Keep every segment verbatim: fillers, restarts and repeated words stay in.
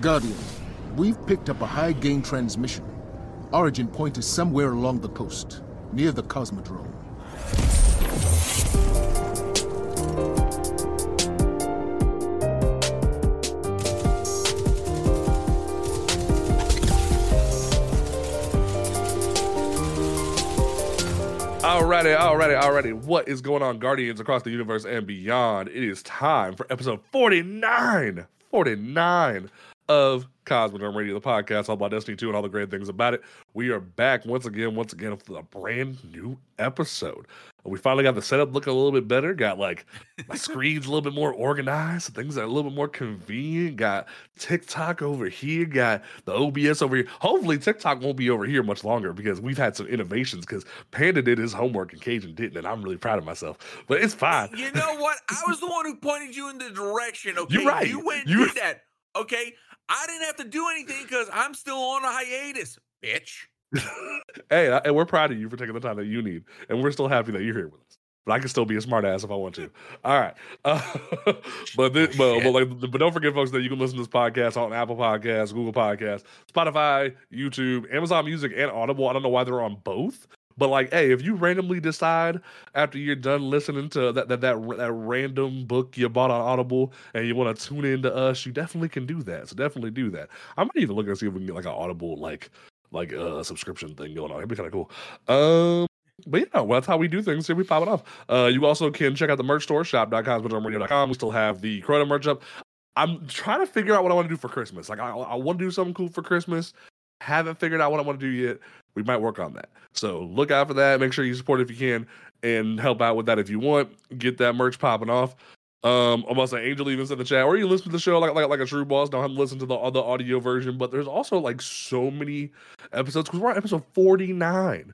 Guardians, we've picked up a high-gain transmission. Origin point is somewhere along the coast, near the Cosmodrome. Alrighty, alrighty, alrighty. What is going on, Guardians across the universe and beyond? It is time for episode forty-nine. forty-nine of Cosmodrome Radio, the podcast all about Destiny Two and all the great things about it. We are back once again, once again with a brand new episode. We finally got the setup looking a little bit better. Got like my screen's a little bit more organized. Things are a little bit more convenient. Got TikTok over here. Got the O B S over here. Hopefully TikTok won't be over here much longer because we've had some innovations because Panda did his homework and Cajun didn't, and I'm really proud of myself. But it's fine. You know what? I was the one who pointed you in the direction. Okay, you're right. You went and you're... did that. Okay, I didn't have to do anything because I'm still on a hiatus, bitch. Hey, and we're proud of you for taking the time that you need, and we're still happy that you're here with us. But I can still be a smart ass if I want to. All right. Uh, but, this, but, but, like, but don't forget, folks, that you can listen to this podcast on Apple Podcasts, Google Podcasts, Spotify, YouTube, Amazon Music, and Audible. I don't know why they're on both. But like, hey, if you randomly decide after you're done listening to that that that, that random book you bought on Audible and you want to tune in to us, you definitely can do that. So definitely do that. I might even look and see if we can get like an Audible like like a uh, subscription thing going on. It'd be kind of cool. Um, but yeah, well, that's how we do things. Here we pop it off. Uh, you also can check out the merch store, shop dot cosmodrome radio dot com. We still have the Crota merch up. I'm trying to figure out what I want to do for Christmas. Like, I I want to do something cool for Christmas. Haven't figured out what I want to do yet. We might work on that. So look out for that. Make sure you support it if you can and help out with that if you want. Get that merch popping off. Um, I'm also Angel even said in the chat, or you listen to the show like like, like a true boss. Don't have to listen to the other audio version, but there's also like so many episodes because we're on episode forty-nine.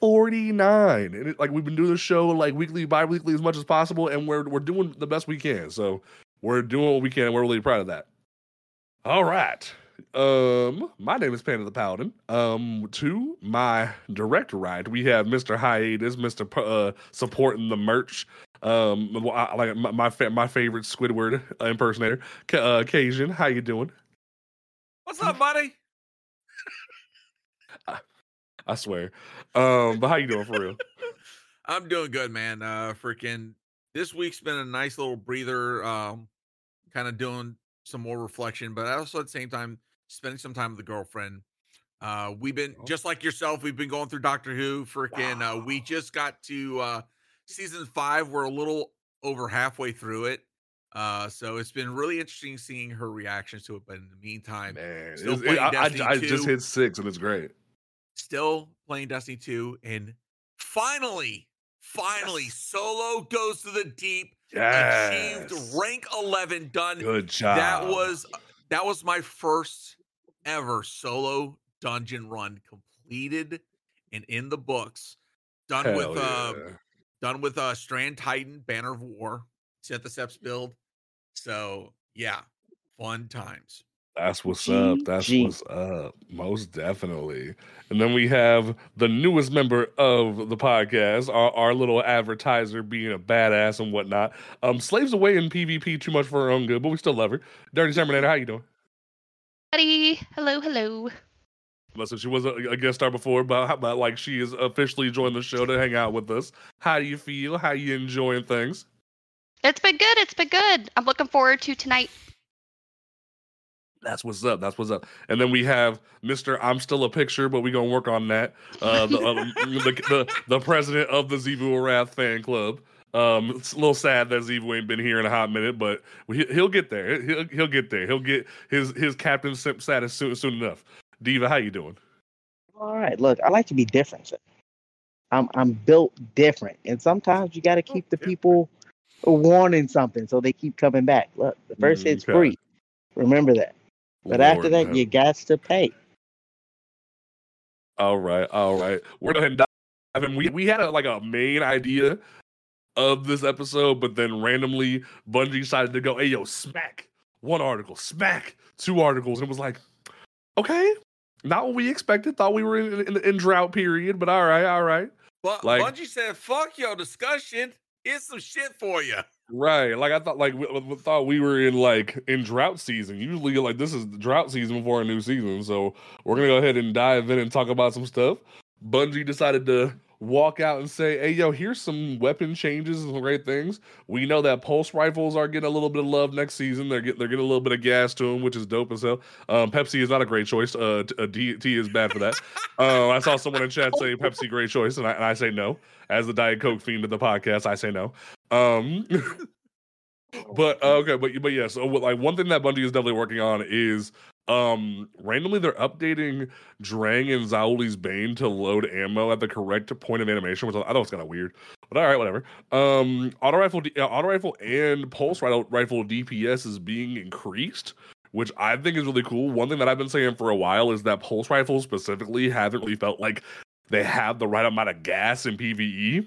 forty-nine. And it, like we've been doing the show like weekly, bi-weekly as much as possible, and we're we're doing the best we can. So we're doing what we can. And we're really proud of that. All right. Um, my name is Panda the Paladin. Um, to my direct right, we have Mister Hiatus, Mister P- uh, supporting the merch. Um, I, like my my, fa- my favorite Squidward uh, impersonator, C- uh, Cajun. How you doing? What's up, buddy? I, I swear. Um, but how you doing for real? I'm doing good, man. Uh, freaking this week's been a nice little breather. Um, kind of doing some more reflection, but also at the same time spending some time with the girlfriend. Uh, we've been just like yourself. We've been going through Doctor Who. Freaking, wow. uh, we just got to uh, season five. We're a little over halfway through it, uh, so it's been really interesting seeing her reactions to it. But in the meantime, man, still playing it, I, Destiny I, I two, just hit six, and it's great. Still playing Destiny Two, and finally, finally, yes. Solo goes to the deep. Yes. Achieved rank eleven. Done. Good job. That was. That was my first ever solo dungeon run completed and in the books. Done Hell with yeah. uh, done with uh, Strand Titan, Banner of War, set the steps build. So yeah, fun times. That's what's up. That's G. what's up. Most definitely. And then we have the newest member of the podcast, our, our little advertiser being a badass and whatnot. Um, slaves away in PvP too much for her own good, but we still love her. Dirty Terminator, how you doing? Buddy. Hello, hello. Listen, she was a, a guest star before, but, but like she has officially joined the show to hang out with us. How do you feel? How you enjoying things? It's been good. It's been good. I'm looking forward to tonight. That's what's up. That's what's up. And then we have Mister I'm still a picture, but we're going to work on that. Uh, the, uh, the, the the president of the Zeevu Wrath fan club. Um, it's a little sad that Zeevu ain't been here in a hot minute, but he, he'll get there. He'll, he'll get there. He'll get his, his captain simp status soon, soon enough. Diva, how you doing? All right. Look, I like to be different. I'm, I'm built different. And sometimes you got to keep the people wanting something so they keep coming back. Look, the first mm, hit's okay. free. Remember that. But Lord, after that, man. You got to pay. All right, all right. We're going to dive in. We, we had a, like a main idea of this episode, but then randomly Bungie decided to go, hey, yo, smack one article, smack two articles. And it was like, okay, not what we expected. Thought we were in, in, in drought period, but all right, all right. But like, Bungie said, fuck your discussion. Here's some shit for you. Right. Like I thought, like we, we thought we were in like in drought season. Usually like this is the drought season before a new season. So we're going to go ahead and dive in and talk about some stuff. Bungie decided to walk out and say, hey, yo, here's some weapon changes and some great things. We know that pulse rifles are getting a little bit of love next season. They're, get, they're getting a little bit of gas to them, which is dope as hell. Um, Pepsi is not a great choice. Uh, T, T is bad for that. uh, I saw someone in chat say Pepsi, great choice, and I, and I say no. As the Diet Coke fiend of the podcast, I say no. Um, but, uh, okay, but, but yeah, so like one thing that Bungie is definitely working on is Um, randomly they're updating Drang and Zaoli's Bane to load ammo at the correct point of animation, which I thought was kind of weird, but all right, whatever. Um, auto rifle, uh, auto rifle and pulse rifle D P S is being increased, which I think is really cool. One thing that I've been saying for a while is that pulse rifles specifically haven't really felt like they have the right amount of gas in PvE.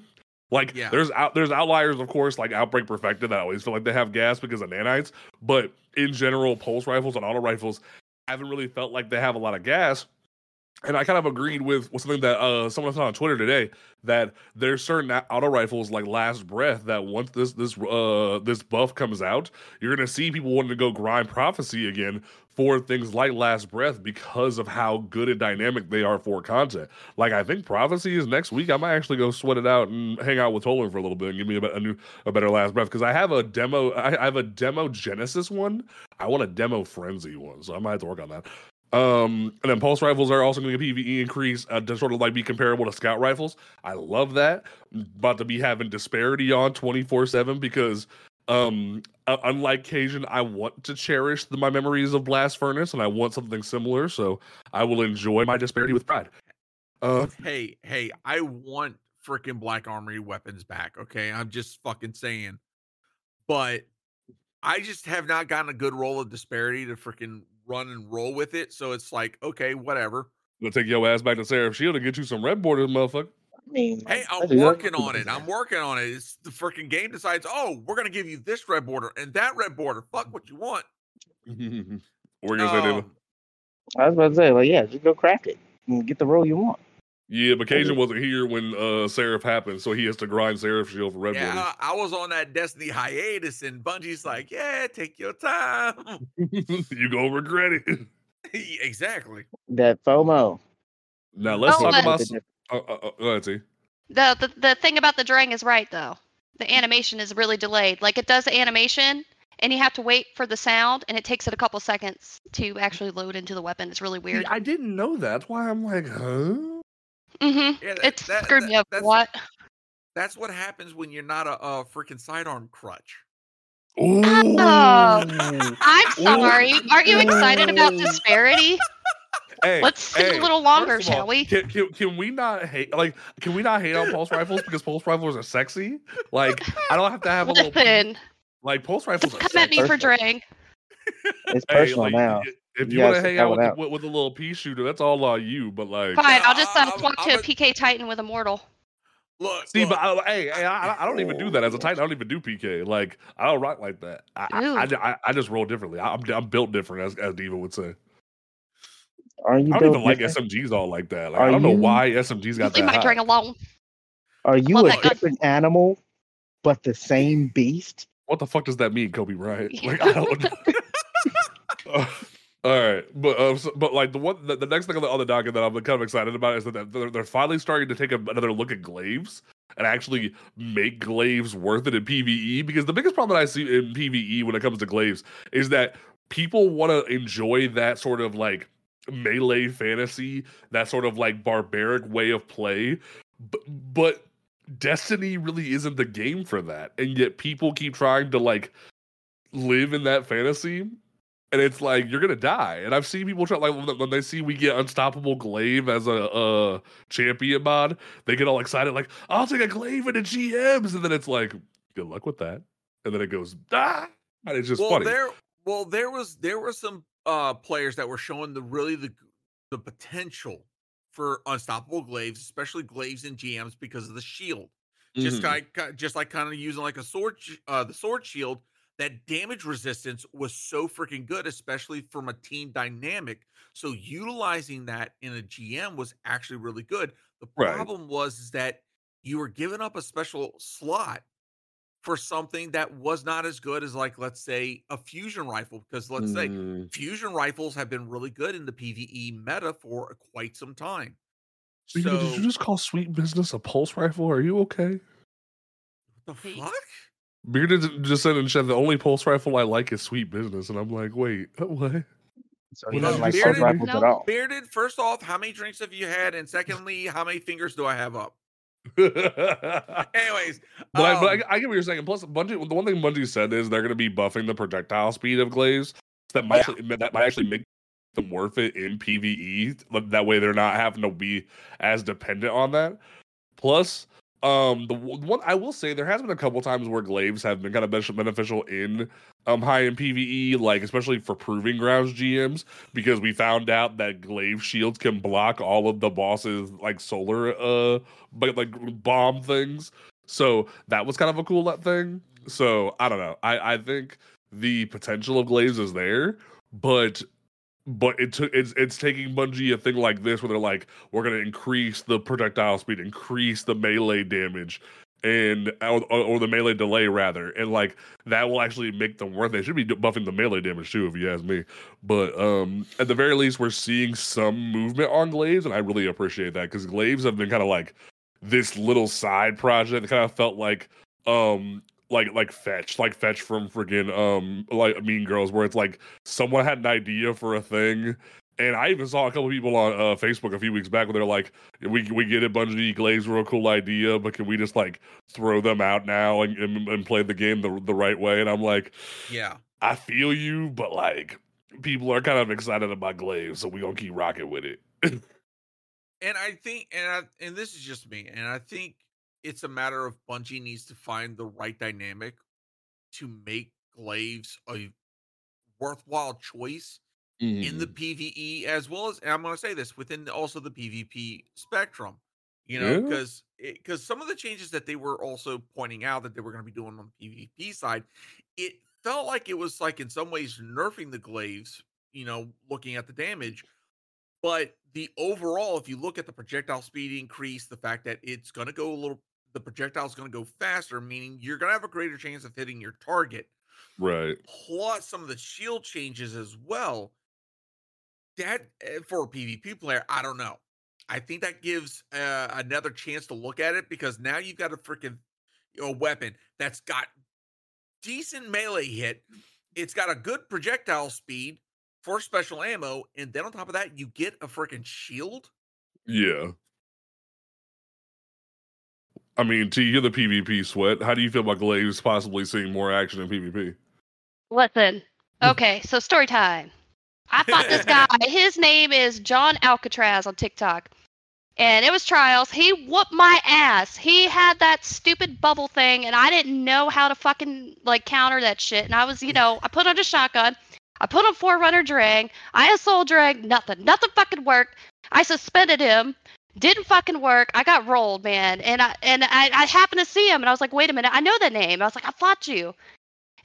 Like yeah. there's out there's outliers, of course, like Outbreak Perfected that I always feel like they have gas because of nanites, but in general, pulse rifles and auto rifles haven't really felt like they have a lot of gas. And I kind of agreed with, with something that uh, someone saw on Twitter today, that there's certain auto rifles like Last Breath that once this this uh, this buff comes out, you're going to see people wanting to go grind Prophecy again for things like Last Breath because of how good and dynamic they are for content. Like, I think Prophecy is next week. I might actually go sweat it out and hang out with Tolan for a little bit and give me a, a, new, a better Last Breath, because I have a demo. I, I have a demo Genesis one. I want a demo Frenzy one, so I might have to work on that. Um, and then pulse rifles are also going to get PvE increase uh, to sort of like be comparable to scout rifles. I love that. About to be having Disparity on twenty-four seven because, um, uh, unlike Cajun, I want to cherish the, my memories of Blast Furnace, and I want something similar, so I will enjoy my Disparity with pride. Uh, hey, hey, I want freaking Black Armory weapons back, okay? I'm just fucking saying. But I just have not gotten a good roll of Disparity to freaking run and roll with it, so it's like, okay, whatever. We'll take your ass back to Seraph Shield and get you some red borders, motherfucker. I mean, hey, I'm working on it. I'm working on it. It's the freaking game decides, oh, we're gonna give you this red border and that red border. Fuck what you want. We're gonna um, say, David? I was about to say, like, yeah, just go crack it and get the roll you want. Yeah, but Cajun wasn't here when uh, Seraph happened, so he has to grind Seraph Shield for Red Bull. Yeah, I, I was on that Destiny hiatus, and Bungie's like, yeah, take your time. You gonna regret it. Exactly. That FOMO. Now, let's oh, talk about... Uh, uh, go ahead, T. The, the, the thing about the Drang is right, though. The animation is really delayed. Like, it does the animation, and you have to wait for the sound, and it takes it a couple seconds to actually load into the weapon. It's really weird. I didn't know that. That's why I'm like, huh? Mm-hmm. Yeah, that, it's that, screwed that, me up. That's what? That's what happens when you're not a, a freaking sidearm crutch. Ooh. Oh, I'm sorry. Ooh. Aren't you excited about Disparity? Hey, let's sit hey, a little longer, shall all, we? Can, can, can we not hate? Like, can we not hate on pulse rifles because pulse rifles are sexy? Like, I don't have to have a Listen, little. Like pulse rifles. Are come sexy. At me for Drang. It's personal hey, like, now. It, If you yes, want to hang out with, with, with a little pea shooter, that's all on you. But like, fine, I'll just uh, swap to a P K Titan with Immortal. Look, see, look. but I, hey, hey I, I don't even do that as a Titan. I don't even do P K. Like, I don't rock like that. I, I, I, I just roll differently. I'm, I'm built different, as, as Diva would say. Are you? I don't even like S M Gs all like that. Like, I don't you? know why S M Gs got that. Leave my drink alone. Are you a different gun. animal, but the same beast? What the fuck does that mean, Kobe Bryant? Like, I don't know. All right, but uh, so, but like the one the, the next thing on the, on the docket that I'm kind of excited about is that they're, they're finally starting to take a, another look at Glaives and actually make Glaives worth it in PvE, because the biggest problem that I see in PvE when it comes to Glaives is that people want to enjoy that sort of like melee fantasy, that sort of like barbaric way of play, but, but Destiny really isn't the game for that, and yet people keep trying to like live in that fantasy. And it's like, you're going to die. And I've seen people try, like, when they see we get Unstoppable Glaive as a uh, champion mod, they get all excited, like, I'll take a Glaive into G Ms. And then it's like, good luck with that. And then it goes, ah! And it's just well, funny. There, well, there was there were some uh, players that were showing the really the, the potential for Unstoppable Glaives, especially Glaives in G Ms, because of the shield. Mm-hmm. Just, like, just like kind of using, like, a sword, uh, the sword shield. That damage resistance was so freaking good, especially from a team dynamic. So utilizing that in a G M was actually really good. The problem right. was is that you were giving up a special slot for something that was not as good as, like, let's say, a fusion rifle, because let's mm. say fusion rifles have been really good in the PvE meta for quite some time. So, did you just call Sweet Business a pulse rifle? Are you okay? What the fuck? Bearded just said in chat, the only pulse rifle I like is Sweet Business, and I'm like, wait, what? So he well, doesn't like Bearded, pulse rifles no. at all. Bearded, first off, how many drinks have you had? And secondly, how many fingers do I have up? Anyways, but, um, I, but I, I get what you're saying. Plus, Bungie, the one thing Bungie said is they're going to be buffing the projectile speed of glaives. So that might yeah. actually, that might actually make them worth it in PvE. That way, they're not having to be as dependent on that. Plus, um, the one I will say, there has been a couple times where glaives have been kind of beneficial in um high-end PvE, like especially for proving grounds G Ms, because we found out that glaive shields can block all of the bosses like solar uh but like bomb things. So that was kind of a cool thing. So I don't know. I I think the potential of glaives is there, but. But it took it's it's taking Bungie a thing like this where they're like, we're gonna increase the projectile speed, increase the melee damage, and or, or the melee delay rather, and like that will actually make them worth it. They should be buffing the melee damage too, if you ask me. But um, at the very least, we're seeing some movement on glaives, and I really appreciate that because glaives have been kind of like this little side project that kind of felt like um. Like like fetch, like fetch from friggin' um like Mean Girls, where it's like someone had an idea for a thing, and I even saw a couple people on uh, Facebook a few weeks back where they're like, we we get it, Bungie, Glaives were a cool idea, but can we just like throw them out now and and, and play the game the the right way? And I'm like, yeah, I feel you, but like people are kind of excited about Glaives, so we gonna keep rocking with it. and I think, and I, and this is just me, and I think. It's a matter of Bungie needs to find the right dynamic to make glaives a worthwhile choice mm. in the PvE as well as, and I'm going to say this, within also the PvP spectrum, you know, because yeah. because some of the changes that they were also pointing out that they were going to be doing on the PvP side, it felt like it was like in some ways nerfing the glaives, you know, looking at the damage. But the overall, if you look at the projectile speed increase, the fact that it's going to go a little, the projectile is going to go faster, meaning you're going to have a greater chance of hitting your target. Right. Plus some of the shield changes as well. That, for a PvP player, I don't know. I think that gives uh, another chance to look at it because now you've got a freaking you know, weapon that's got decent melee hit. It's got a good projectile speed. For special ammo, and then on top of that, you get a freaking shield? Yeah. I mean, to hear the PvP sweat, how do you feel about Glaives possibly seeing more action in PvP? Listen. Okay, so story time. I thought this guy, his name is John Alcatraz on TikTok. And it was Trials. He whooped my ass. He had that stupid bubble thing, and I didn't know how to fucking, like, counter that shit. And I was, you know, I put on a shotgun. I put on Forerunner Drang, I assault Drang, nothing. Nothing fucking worked. I suspended him. Didn't fucking work. I got rolled, man. And I and I, I happened to see him, and I was like, wait a minute, I know that name. I was like, I fought you.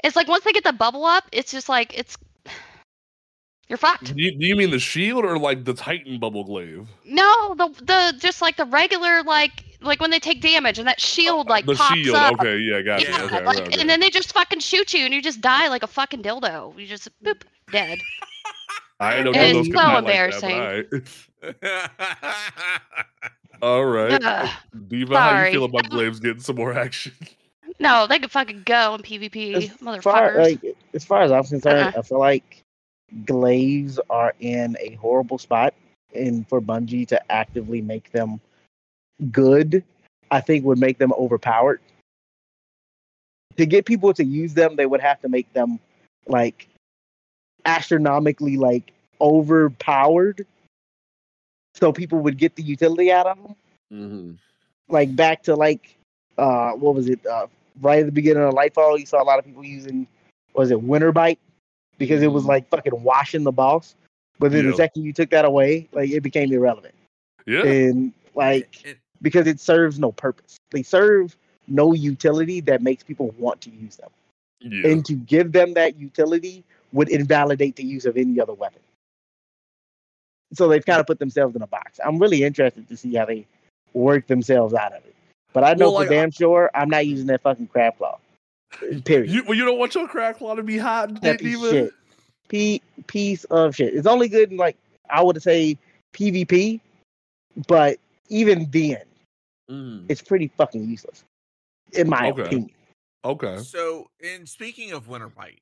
It's like, once they get the bubble up, it's just like, it's... You're fucked. Do you, do you mean the shield or, like, the Titan bubble glaive? No, the the just, like, the regular, like, like when they take damage and that shield, like, the pops shield. Up. Okay, yeah, gotcha. Yeah, okay, like, okay. And then they just fucking shoot you and you just die like a fucking dildo. You just, boop, dead. I don't know it those It's so embarrassing. Like that, all right. all right. Uh, Diva, sorry. How do you feel about glaives getting some more action? No, they could fucking go in PvP, as motherfuckers. Far, like, as far as I'm concerned, uh-huh. I feel like glaives are in a horrible spot, and for Bungie to actively make them good, I think would make them overpowered. To get people to use them, they would have to make them like astronomically like overpowered, so people would get the utility out of them. Mm-hmm. Like back to like uh, what was it? Uh, right at the beginning of Lightfall, you saw a lot of people using was it Winterbite because it was like fucking washing the boss. But then yeah. the second you took that away, like it became irrelevant. Yeah, and like. It- Because it serves no purpose. They serve no utility that makes people want to use them. Yeah. And to give them that utility would invalidate the use of any other weapon. So they've kind of put themselves in a box. I'm really interested to see how they work themselves out of it. But I know well, for like, damn sure I'm not using that fucking crab claw. Period. You, well, you don't want your crack law to be hot and thick, Diva? Piece, piece of shit. It's only good in, like, I would say PvP, but even then, mm. it's pretty fucking useless, in my okay. opinion. Okay. So, in speaking of Winterbite,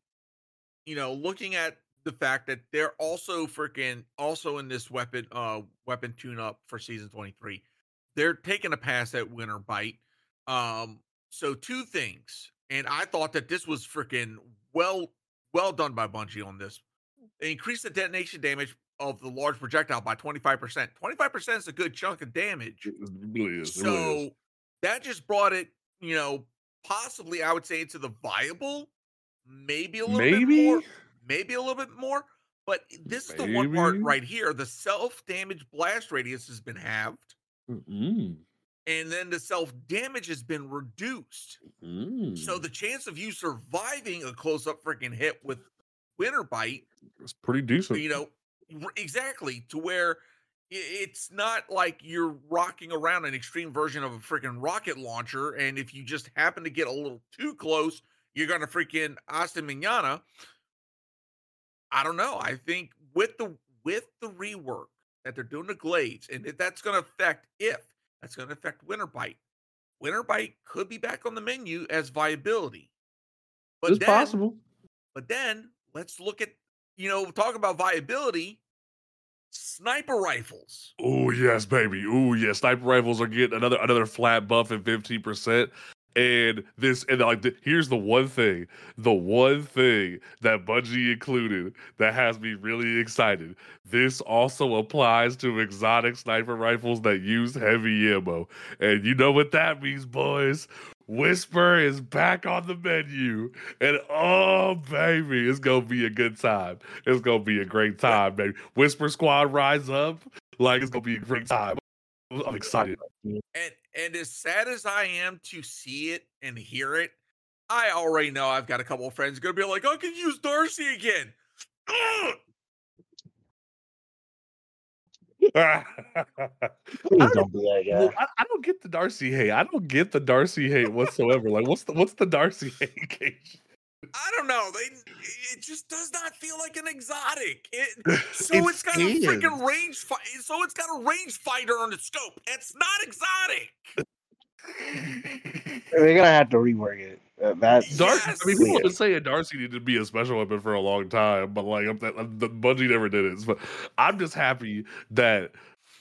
you know, looking at the fact that they're also freaking also in this weapon uh weapon tune up for season twenty-three, they're taking a pass at Winterbite. Um, so two things, and I thought that this was freaking well well done by Bungie on this. They increased the detonation damage of the large projectile by twenty-five percent. twenty-five percent is a good chunk of damage. It really is. So it really is. That just brought it, you know, possibly I would say into the viable, maybe a little maybe? bit more. Maybe a little bit more, but this is Maybe. the one part right here. The self-damage blast radius has been halved. Mm-mm. And then the self-damage has been reduced. Mm. So the chance of you surviving a close-up freaking hit with Winterbite is pretty decent. You know, exactly, to where it's not like you're rocking around an extreme version of a freaking rocket launcher, and if you just happen to get a little too close, you're going to freaking hasta mañana. I don't know. I think with the with the rework that they're doing to Glaives, and if that's going to affect if that's going to affect Winterbite, Winterbite could be back on the menu as viability. But it's then, possible. But then let's look at, you know, talk about viability. Sniper rifles. Oh yes, baby. Oh yes, sniper rifles are getting another another flat buff at fifteen percent. And this, and like, the, here's the one thing, the one thing that Bungie included that has me really excited. This also applies to exotic sniper rifles that use heavy ammo. And you know what that means, boys. Whisper is back on the menu. And oh, baby, it's going to be a good time. It's going to be a great time, baby. Whisper Squad, rise up. Like, it's going to be a great time. I'm excited. And and as sad as I am to see it and hear it, I already know I've got a couple of friends going to be like, I can use Darcy again. I, don't, well, I, I don't get the Darcy hate. I don't get the Darcy hate whatsoever. Like, what's the what's the Darcy hate, Cage? I don't know. They, it just does not feel like an exotic. It, so it it's got is. a freaking range. Fi- so it's got a range fighter on the scope. It's not exotic. They're gonna have to rework it. Uh, that's Darcy. Yes. I mean, people have been saying Darcy needed to be a special weapon for a long time, but like, I'm, I'm, the Bungie never did it. But I'm just happy that.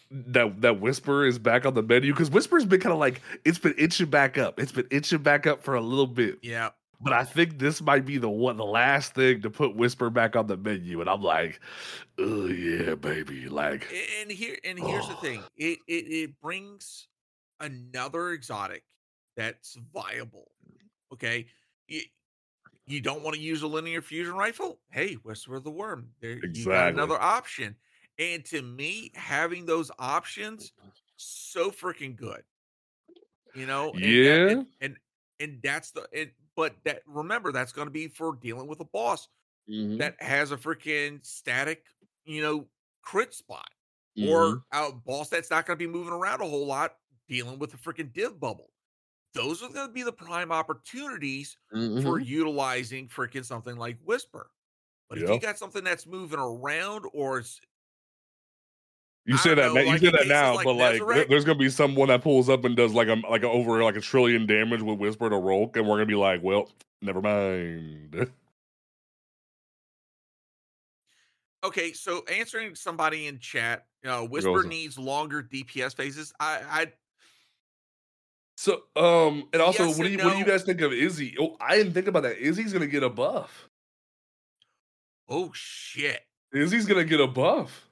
that that Whisper is back on the menu, because Whisper's been kind of like, it's been itching back up. It's been itching back up for a little bit. Yeah. But I think this might be the one, the last thing to put Whisper back on the menu, and I'm like, oh yeah, baby. Like, and here and here's oh. the thing: it, it it brings another exotic that's viable. Okay, you, you don't want to use a linear fusion rifle? Hey, Whisper of the Worm. There, exactly. You got another option. And to me, having those options, so freaking good. You know, and yeah, that, and, and and that's the and. But that remember, that's going to be for dealing with a boss mm-hmm. that has a freaking static, you know, crit spot, mm-hmm. or a boss that's not going to be moving around a whole lot, dealing with a freaking div bubble. Those are going to be the prime opportunities mm-hmm. for utilizing freaking something like Whisper. But yeah. if you got something that's moving around, or it's, you said that, know, you like said that now, like, but like, right. there's gonna be someone that pulls up and does like a like a, over like a trillion damage with Whisper to Rolk, and we're gonna be like, well, never mind. Okay, so answering somebody in chat, uh, Whisper needs longer D P S phases. I, I so um, and also, yes what do you no. what do you guys think of Izzy? Oh, I didn't think about that. Izzy's gonna get a buff. Oh shit! Izzy's gonna get a buff.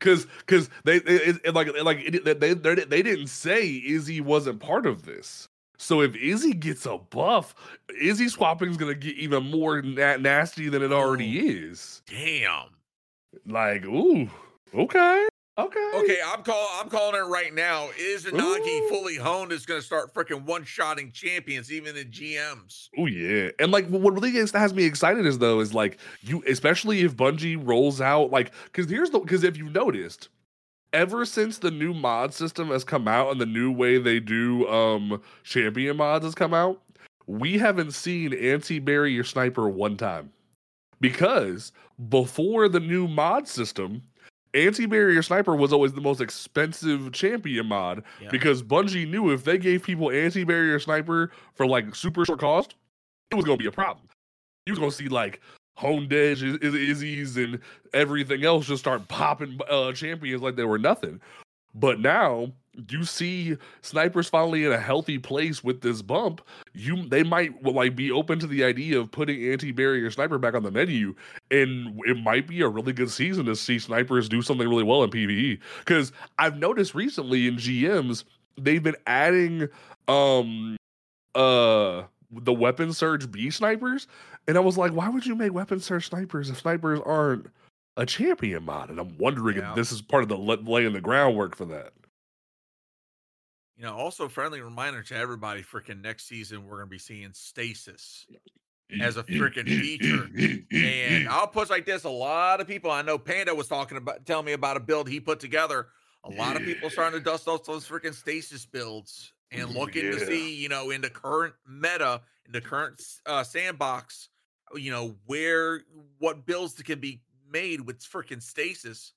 Cause, cause they it, it, like it, like it, they they didn't say Izzy wasn't part of this. So if Izzy gets a buff, Izzy swapping is gonna get even more na- nasty than it already oh, is. Damn. Like, ooh, okay, okay, okay. I'm call I'm calling it right now. Is Anarchy fully honed is gonna start freaking one-shotting champions, even in G Ms. Oh yeah, and like what really has me excited is though is like you, especially if Bungie rolls out like because here's the because if you noticed, ever since the new mod system has come out and the new way they do um champion mods has come out, we haven't seen anti-bury your sniper one time. Because before the new mod system, anti-barrier sniper was always the most expensive champion mod, yeah. because Bungie knew if they gave people anti-barrier sniper for like super short cost, it was going to be a problem. You was going to see like Honedge, Iz- Iz- Izzy's, and everything else just start popping uh, champions like they were nothing. But now you see snipers finally in a healthy place with this bump. You they might like be open to the idea of putting anti-barrier sniper back on the menu, and it might be a really good season to see snipers do something really well in PvE. Because I've noticed recently in G Ms they've been adding um uh the weapon surge B snipers, and I was like, why would you make weapon surge snipers if snipers aren't a champion mod? And I'm wondering yeah. if this is part of the laying the groundwork for that. You know, also friendly reminder to everybody, freaking next season we're gonna be seeing stasis as a freaking feature. And I'll put like this, a lot of people, I know Panda was talking about telling me about a build he put together. A lot of people starting to dust off those freaking stasis builds and looking yeah. to see, you know, in the current meta, in the current uh, sandbox, you know, where what builds can be made with freaking stasis.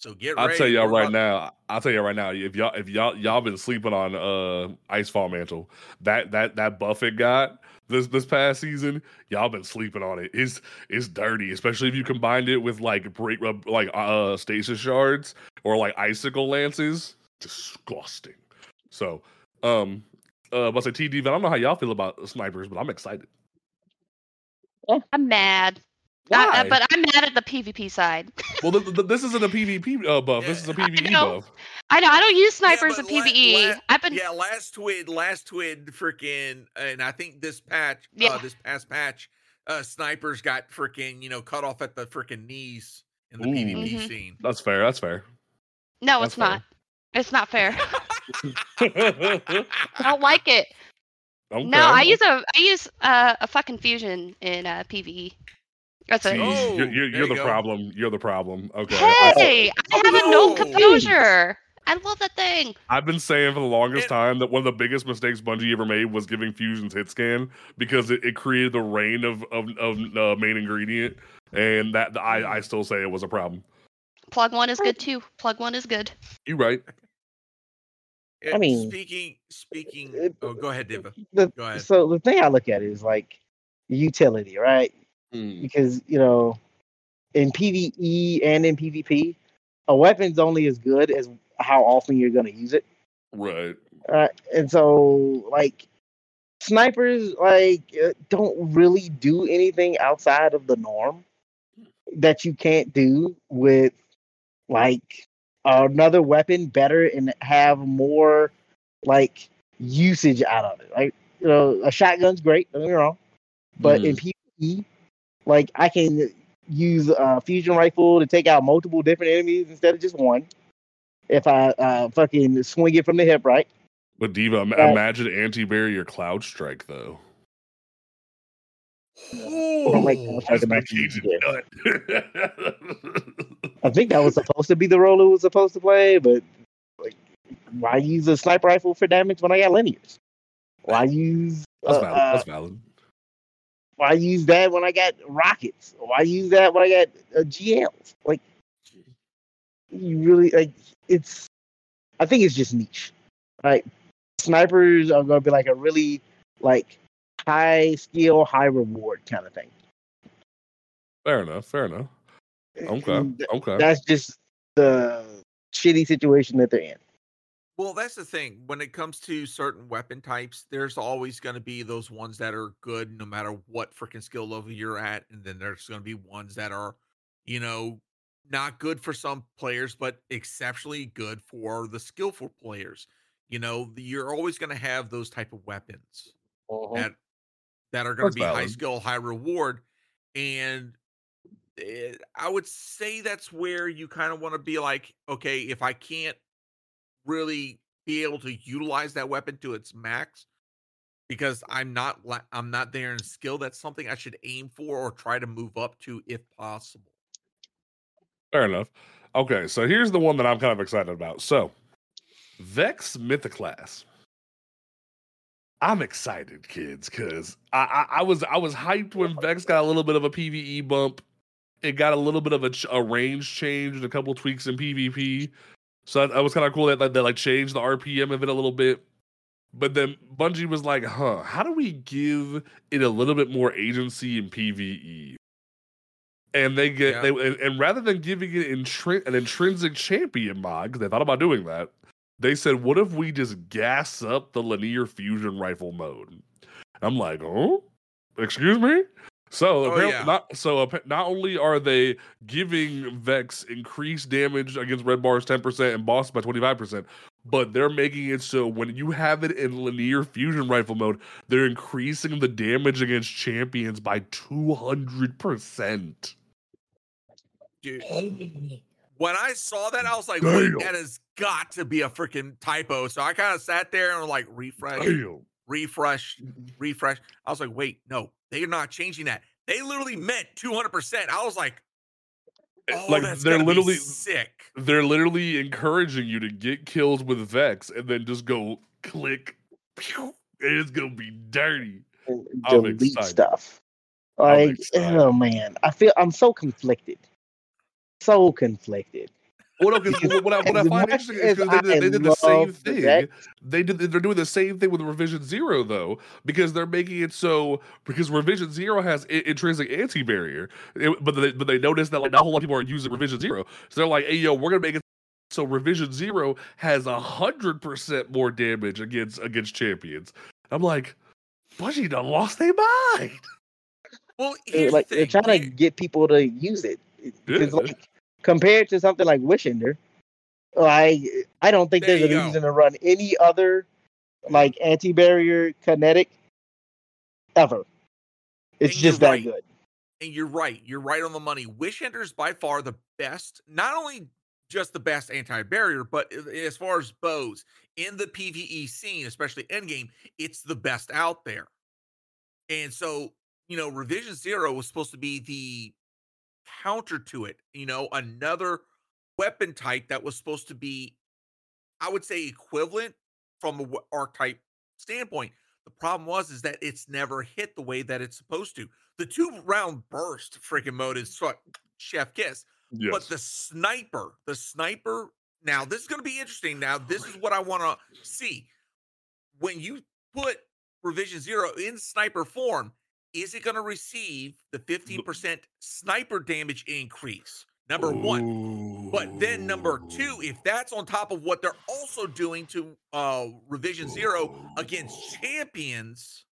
So get ready. I'll tell y'all right now. I'll tell you right now. If y'all if y'all y'all been sleeping on uh Icefall Mantle, that that that buff it got this this past season, y'all been sleeping on it. It's it's dirty, especially if you combined it with like break like uh stasis shards or like icicle lances. Disgusting. So um uh but say T D, but I don't know how y'all feel about snipers, but I'm excited. I'm mad. Uh, but I'm mad at the PvP side. Well, th- th- this isn't a PvP uh, buff. Yeah. This is a PvE I buff. I know. I don't use snipers yeah, in la- PvE. La- I've been yeah. Last twid, last twid, freaking, and I think this patch, yeah. uh, this past patch, uh, snipers got freaking, you know, cut off at the freaking knees in the Ooh. PvP mm-hmm. scene. That's fair. That's fair. No, that's it's fair. not. It's not fair. I don't like it. Okay. No, I use a I use uh, a fucking fusion in uh, PvE. That's it. Oh, you're you're, you're you the go. problem. You're the problem. Okay. Hey, oh. I have oh, a no composure. I love that thing. I've been saying for the longest it, time that one of the biggest mistakes Bungie ever made was giving fusions hit scan because it, it created the reign of of of uh, main ingredient, and that I I still say it was a problem. Plug one is good too. Plug one is good. You're right. It, I mean, speaking speaking. It, oh, go ahead, Diva. The, go ahead. So the thing I look at is like utility, right? Because, you know, in PvE and in PvP, a weapon's only as good as how often you're going to use it. Right. Uh, and so, like, snipers, like, don't really do anything outside of the norm that you can't do with, like, another weapon better and have more, like, usage out of it. Like, you know, a shotgun's great, don't get me wrong, but mm. in PvE... Like, I can use a fusion rifle to take out multiple different enemies instead of just one. If I uh, fucking swing it from the hip, right? But, Diva, um, imagine anti-barrier Cloud Strike, though. Ooh, I don't like Cloud Strike. I think that was supposed to be the role it was supposed to play, but like, why use a sniper rifle for damage when I got linears? Why use... Uh, That's valid. That's valid. Why use that when I got rockets? Why use that when I got uh, G Ls? Like, you really, like, it's, I think it's just niche. Like, snipers are going to be like a really, like, high skill, high reward kind of thing. Fair enough, fair enough. Okay, th- okay. That's just the shitty situation that they're in. Well, that's the thing. When it comes to certain weapon types, there's always going to be those ones that are good no matter what freaking skill level you're at. And then there's going to be ones that are, you know, not good for some players, but exceptionally good for the skillful players. You know, you're always going to have those type of weapons uh-huh. that that are going to be valid. High skill, high reward. And it, I would say that's where you kind of want to be like, okay, if I can't really be able to utilize that weapon to its max because I'm not I'm not there in skill, that's something I should aim for or try to move up to if possible. Fair enough. Okay, so here's the one that I'm kind of excited about. So Vex Mythoclast. I'm excited, kids, because I, I, I was I was hyped when Vex got a little bit of a PvE bump. It got a little bit of a, a range change and a couple tweaks in PvP. So I, I was kind of cool that, that, that like changed the R P M of it a little bit. But then Bungie was like, huh, how do we give it a little bit more agency in PvE? And they get yeah. they and, and rather than giving it intri- an intrinsic champion mod, because they thought about doing that, they said, what if we just gas up the linear fusion rifle mode? I'm like, oh, excuse me? So, oh, apparently yeah. not, so not only are they giving Vex increased damage against red bars ten percent and boss by twenty-five percent, but they're making it so when you have it in linear fusion rifle mode, they're increasing the damage against champions by two hundred percent. Dude, when I saw that, I was like, wait, that has got to be a freaking typo. So I kind of sat there and was like, refresh, Damn. refresh, refresh. I was like, wait, no. They're not changing that. They literally meant two hundred percent. I was like, oh, like, that's they're literally be sick. They're literally encouraging you to get kills with Vex and then just go click. Pew, it's going to be dirty. I'm delete excited. Stuff. Like, excited. Oh, man. I feel I'm so conflicted. So conflicted. What I, what I, what I find interesting is because they, they, they did the same thing. The they did they're doing the same thing with Revision Zero though, because they're making it so because Revision Zero has intrinsic anti-barrier, it, but they, but they noticed that like not a whole lot of people are using Revision Zero, so they're like, hey yo, we're gonna make it so Revision Zero has a hundred percent more damage against against champions. I'm like, Bungie done lost their mind. Well, here's like the thing. They're trying to get people to use it. It's yeah. like. Compared to something like Wishender, like I don't think there there's a go. reason to run any other like anti-barrier kinetic ever. It's and just that right. good. And you're right. You're right on the money. Wishender is by far the best, not only just the best anti-barrier, but as far as bows in the PvE scene, especially endgame, it's the best out there. And so, you know, Revision Zero was supposed to be the counter to it, you know, another weapon type that was supposed to be, I would say, equivalent from an archetype standpoint. The problem was is that it's never hit the way that it's supposed to. The two round burst freaking mode is like chef kiss. Yes. But the sniper, the sniper. Now this is going to be interesting. Now this is what I want to see when you put Revision Zero in sniper form. Is it going to receive the fifteen percent sniper damage increase? Number one. Ooh. But then number two, if that's on top of what they're also doing to uh, Revision Zero against champions,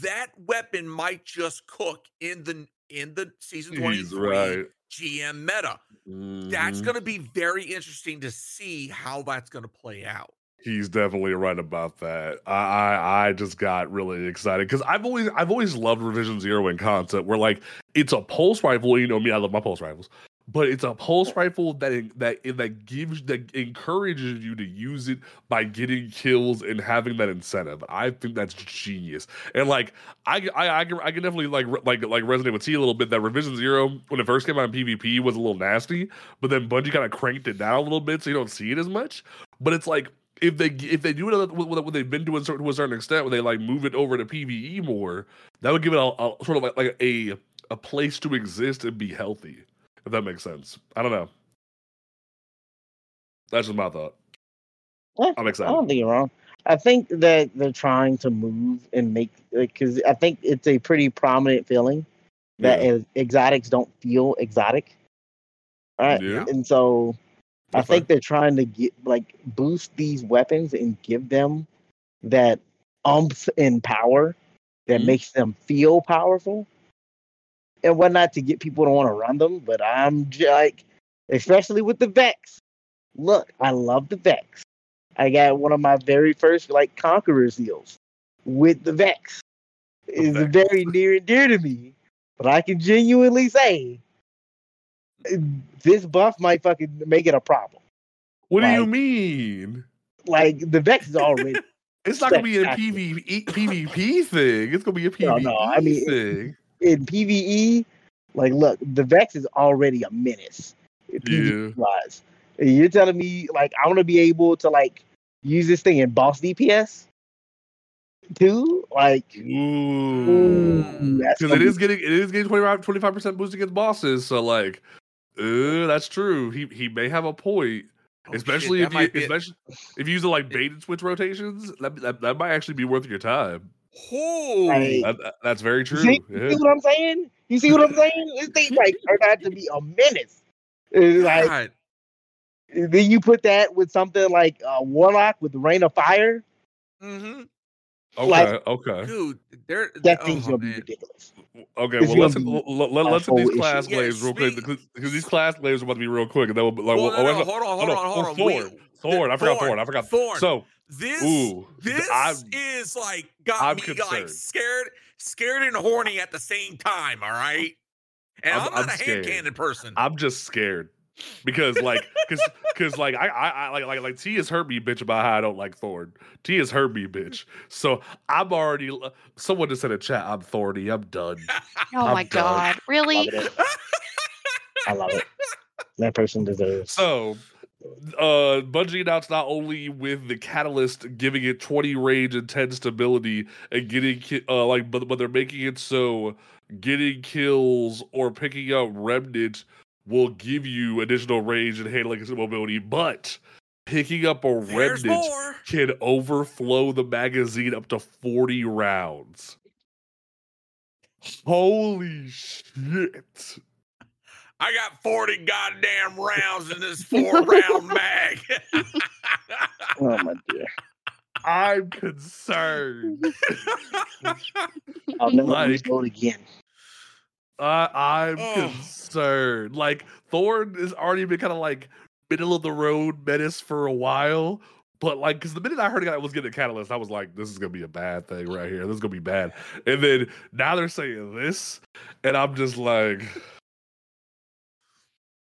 that weapon might just cook in the in the season twenty-three right. G M meta. Mm-hmm. That's going to be very interesting to see how that's going to play out. He's definitely right about that. I I, I just got really excited because I've always I've always loved Revision Zero in concept where like it's a pulse rifle. You know me, I love my pulse rifles, but it's a pulse rifle that that that gives that encourages you to use it by getting kills and having that incentive. I think that's genius. And like I I I can, I can definitely like like like resonate with T a little bit that Revision Zero when it first came out in PvP was a little nasty, but then Bungie kind of cranked it down a little bit so you don't see it as much. But it's like. If they if they do it what they've been doing to a certain extent, when they like move it over to PvE more, that would give it a, a sort of like, like a a place to exist and be healthy. If that makes sense, I don't know. That's just my thought. Well, I'm excited. I don't think you're wrong. I think that they're trying to move and make because like, I think it's a pretty prominent feeling that yeah. exotics don't feel exotic. All right, yeah. and so. I think they're trying to get like boost these weapons and give them that umph in power that mm-hmm. makes them feel powerful and whatnot to get people to want to run them. But I'm like, especially with the Vex. Look, I love the Vex. I got one of my very first like Conqueror's deals with the Vex. The it's Vex. Very near and dear to me, but I can genuinely say. This buff might fucking make it a problem. What like, do you mean? Like the Vex is already. It's not gonna be a PvE, PvP thing. It's gonna be a PvE no, no, I mean, thing. In, in PvE, like, look, the Vex is already a menace. PvE wise, yeah. You're telling me like I want to be able to like use this thing in boss D P S? too? Like, because it is getting it is getting twenty-five percent boost against bosses. So like, uh, that's true. He he may have a point. Oh, especially shit, if you especially it. if you use the like bait and switch rotations, that, that that might actually be worth your time. Oh, like, that, that's very true. See, yeah. You see what I'm saying? You see what I'm saying? This thing like turned out to be a menace. It's like God. Then you put that with something like uh, Warlock with the Rain of Fire. Mm-hmm. Okay, like, okay, dude, there that thing's oh, gonna man. be ridiculous. Okay, it's well let's let, let, let's hit these class glaives yeah, real quick because these class glaives are about to be real quick and that will be like well, well, no, no, hold on, hold on, hold on. Thorn, Thorn, I forgot Thorn, I forgot Thorn. So this ooh, this I'm, is like got I'm me concerned. like scared, scared and horny at the same time. All right, and I'm, I'm not I'm a hand candid person. I'm just scared. Because like, because because like I, I I like like like T has hurt me, bitch, about how I don't like Thorn. T has hurt me, bitch. So I'm already. Someone just said in chat, I'm thorny. I'm done. Oh I'm my done. God, really? I love it. I love it. That person deserves. So, uh, Bungie announced not only with the catalyst giving it twenty range and ten stability and getting uh like, but but they're making it so getting kills or picking up remnant will give you additional range and handling and mobility, but picking up a There's remnant more. can overflow the magazine up to forty rounds. Holy shit. I got forty goddamn rounds in this four round mag. Oh my dear. I'm concerned. I'll never like, lose gold again. Uh, I'm oh. concerned. Like, Thorn has already been kind of like middle of the road menace for a while, but like, because the minute I heard I was getting a catalyst, I was like, this is gonna be a bad thing right here. This is gonna be bad. And then now they're saying this, and I'm just like,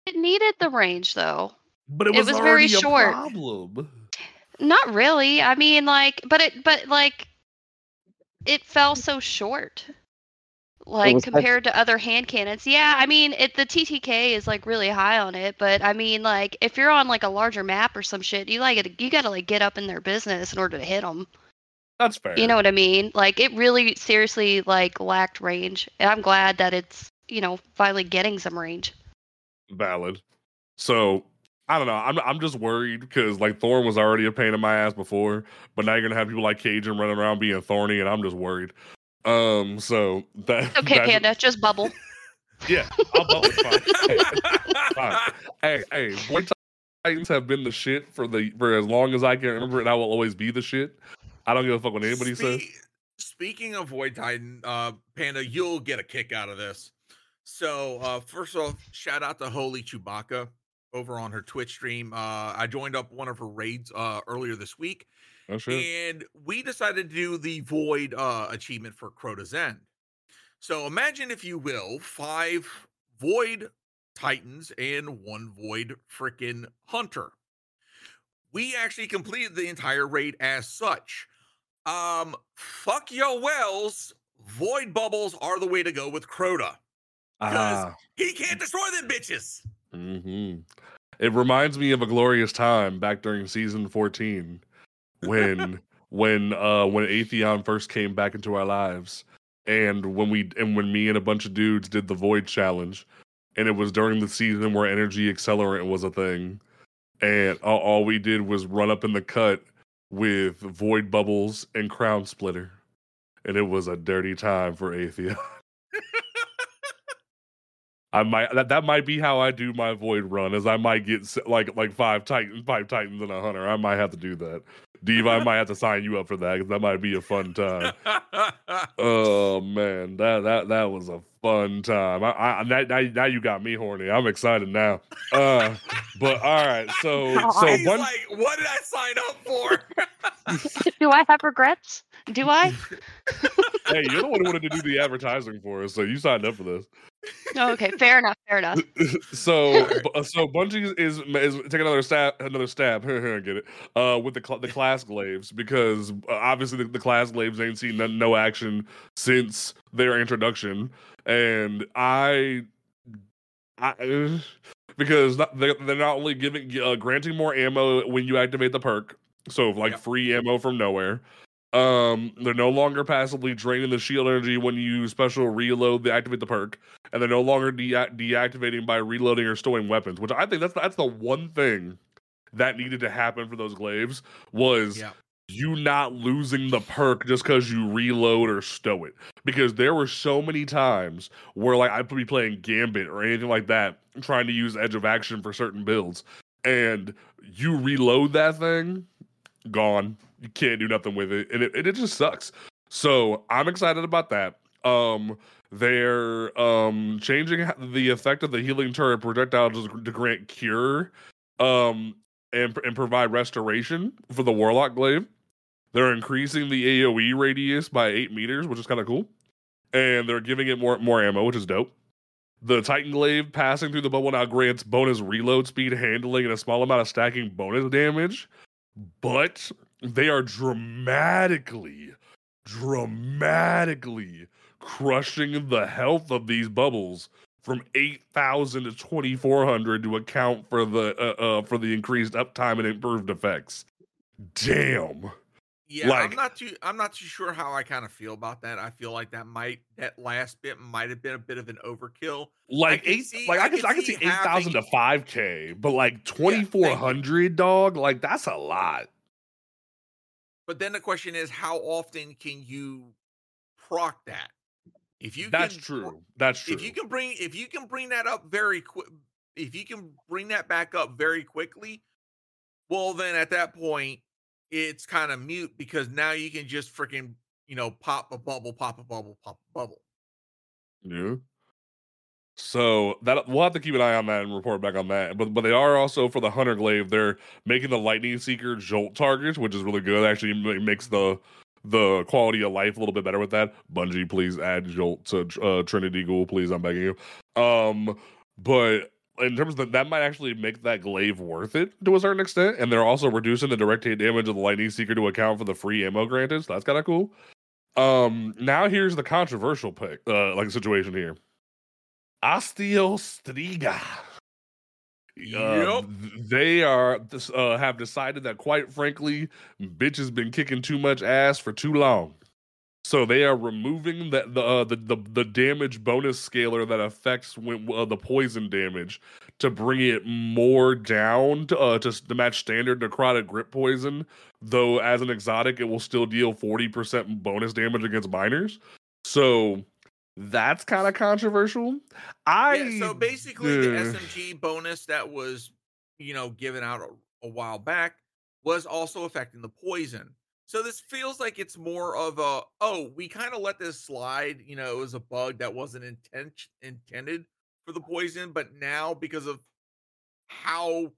it needed the range though, but it was, it was very short. Problem. Not really. I mean, like, but it, but like, it fell so short. Like compared to other hand cannons, yeah. I mean, it, the T T K is like really high on it, but I mean, like if you're on like a larger map or some shit, you like it, you gotta like get up in their business in order to hit them. That's fair. You know what I mean? Like it really, seriously, like lacked range, and I'm glad that it's you know finally getting some range. Valid. So I don't know. I'm I'm just worried because like Thorn was already a pain in my ass before, but now you're gonna have people like Cajun running around being thorny, and I'm just worried. Um, so that okay, that, Panda, just bubble. Yeah, I'll bubble. Fine. Hey, fine. hey, hey, boy, Titans have been the shit for the for as long as I can remember, and I will always be the shit. I don't give a fuck what anybody Spe- says. Speaking of Void Titan, uh, Panda, you'll get a kick out of this. So, uh, first off, shout out to Holy Chewbacca over on her Twitch stream. Uh, I joined up one of her raids uh earlier this week. Oh, sure. And we decided to do the Void uh, achievement for Crota's End. So imagine, if you will, five Void Titans and one Void freaking Hunter. We actually completed the entire raid as such. Um, fuck your wells. Void bubbles are the way to go with Crota. Because uh, he can't destroy them bitches. Mm-hmm. It reminds me of a glorious time back during season fourteen. when when uh when Atheon first came back into our lives, and when we and when me and a bunch of dudes did the Void Challenge, and it was during the season where energy accelerant was a thing, and all, all we did was run up in the cut with Void Bubbles and Crown Splitter, and it was a dirty time for Atheon. I might that, that might be how I do my Void run, as I might get like like five Titans, five Titans and a Hunter. I might have to do that. Diva, I might have to sign you up for that because that might be a fun time. Oh man, that that that was a fun time. I, I that, now, now you got me horny. I'm excited now. Uh, but all right, so so He's one. Like, what did I sign up for? Do I have regrets? Do I? Hey, you're the one who wanted to do the advertising for us, so you signed up for this. Oh, okay, fair enough, fair enough. So, so Bungie is, is taking another stab, another stab. Get it? Uh, with the the class glaives, because obviously the, the class glaives ain't seen none, no action since their introduction, and I, I because they're they're not only giving uh, granting more ammo when you activate the perk, so like yep. free ammo from nowhere. Um, they're no longer passively draining the shield energy when you special reload to activate the perk, and they're no longer de- deactivating by reloading or stowing weapons, which I think that's that's the one thing that needed to happen for those glaives was yeah. you not losing the perk just because you reload or stow it. Because there were so many times where like I'd be playing Gambit or anything like that, trying to use Edge of Action for certain builds, and you reload that thing, gone. You can't do nothing with it, and it, and it just sucks. So I'm excited about that. Um, they're um, changing the effect of the healing turret projectile to grant cure um, and, and provide restoration for the Warlock Glaive. They're increasing the AoE radius by eight meters, which is kind of cool. And they're giving it more, more ammo, which is dope. The Titan Glaive passing through the bubble now grants bonus reload speed, handling, and a small amount of stacking bonus damage. But they are dramatically, dramatically crushing the health of these bubbles from eight thousand to twenty-four hundred to account for the uh, uh, for the increased uptime and improved effects. Damn. Yeah, like, I'm not too I'm not too sure how I kind of feel about that. I feel like that might that last bit might have been a bit of an overkill. Like I eight, see, like I can I can see, see eight thousand to five K, but like twenty-four hundred yeah, dog, like that's a lot. But then the question is, how often can you proc that? If you that's can, true, that's true. If you can bring, if you can bring that up very quick, if you can bring that back up very quickly, well, then at that point, it's kind of mute because now you can just freaking, you know, pop a bubble, pop a bubble, pop a bubble. Yeah. So that we'll have to keep an eye on that and report back on that. But but they are also for the Hunter Glaive, they're making the Lightning Seeker jolt targets, which is really good. Actually, it makes the the quality of life a little bit better with that. Bungie, please add jolt to uh, Trinity Ghoul, please. I'm begging you. Um, but in terms of the, that, might actually make that glaive worth it to a certain extent. And they're also reducing the direct hit damage of the Lightning Seeker to account for the free ammo granted. So that's kind of cool. Um, now here's the controversial pick, uh, like situation here. Osteo Striga. Yep. Uh, they are uh, have decided that, quite frankly, bitch has been kicking too much ass for too long. So they are removing the the uh, the, the the damage bonus scaler that affects when, uh, the poison damage to bring it more down to uh, to, to match standard necrotic grip poison. Though as an exotic, it will still deal forty percent bonus damage against minors. So that's kind of controversial. I yeah, so basically uh, the S M G bonus that was, you know, given out a, a while back was also affecting the poison. So this feels like it's more of a, oh, we kind of let this slide, you know, it was a bug that wasn't intent intended for the poison, but now because of how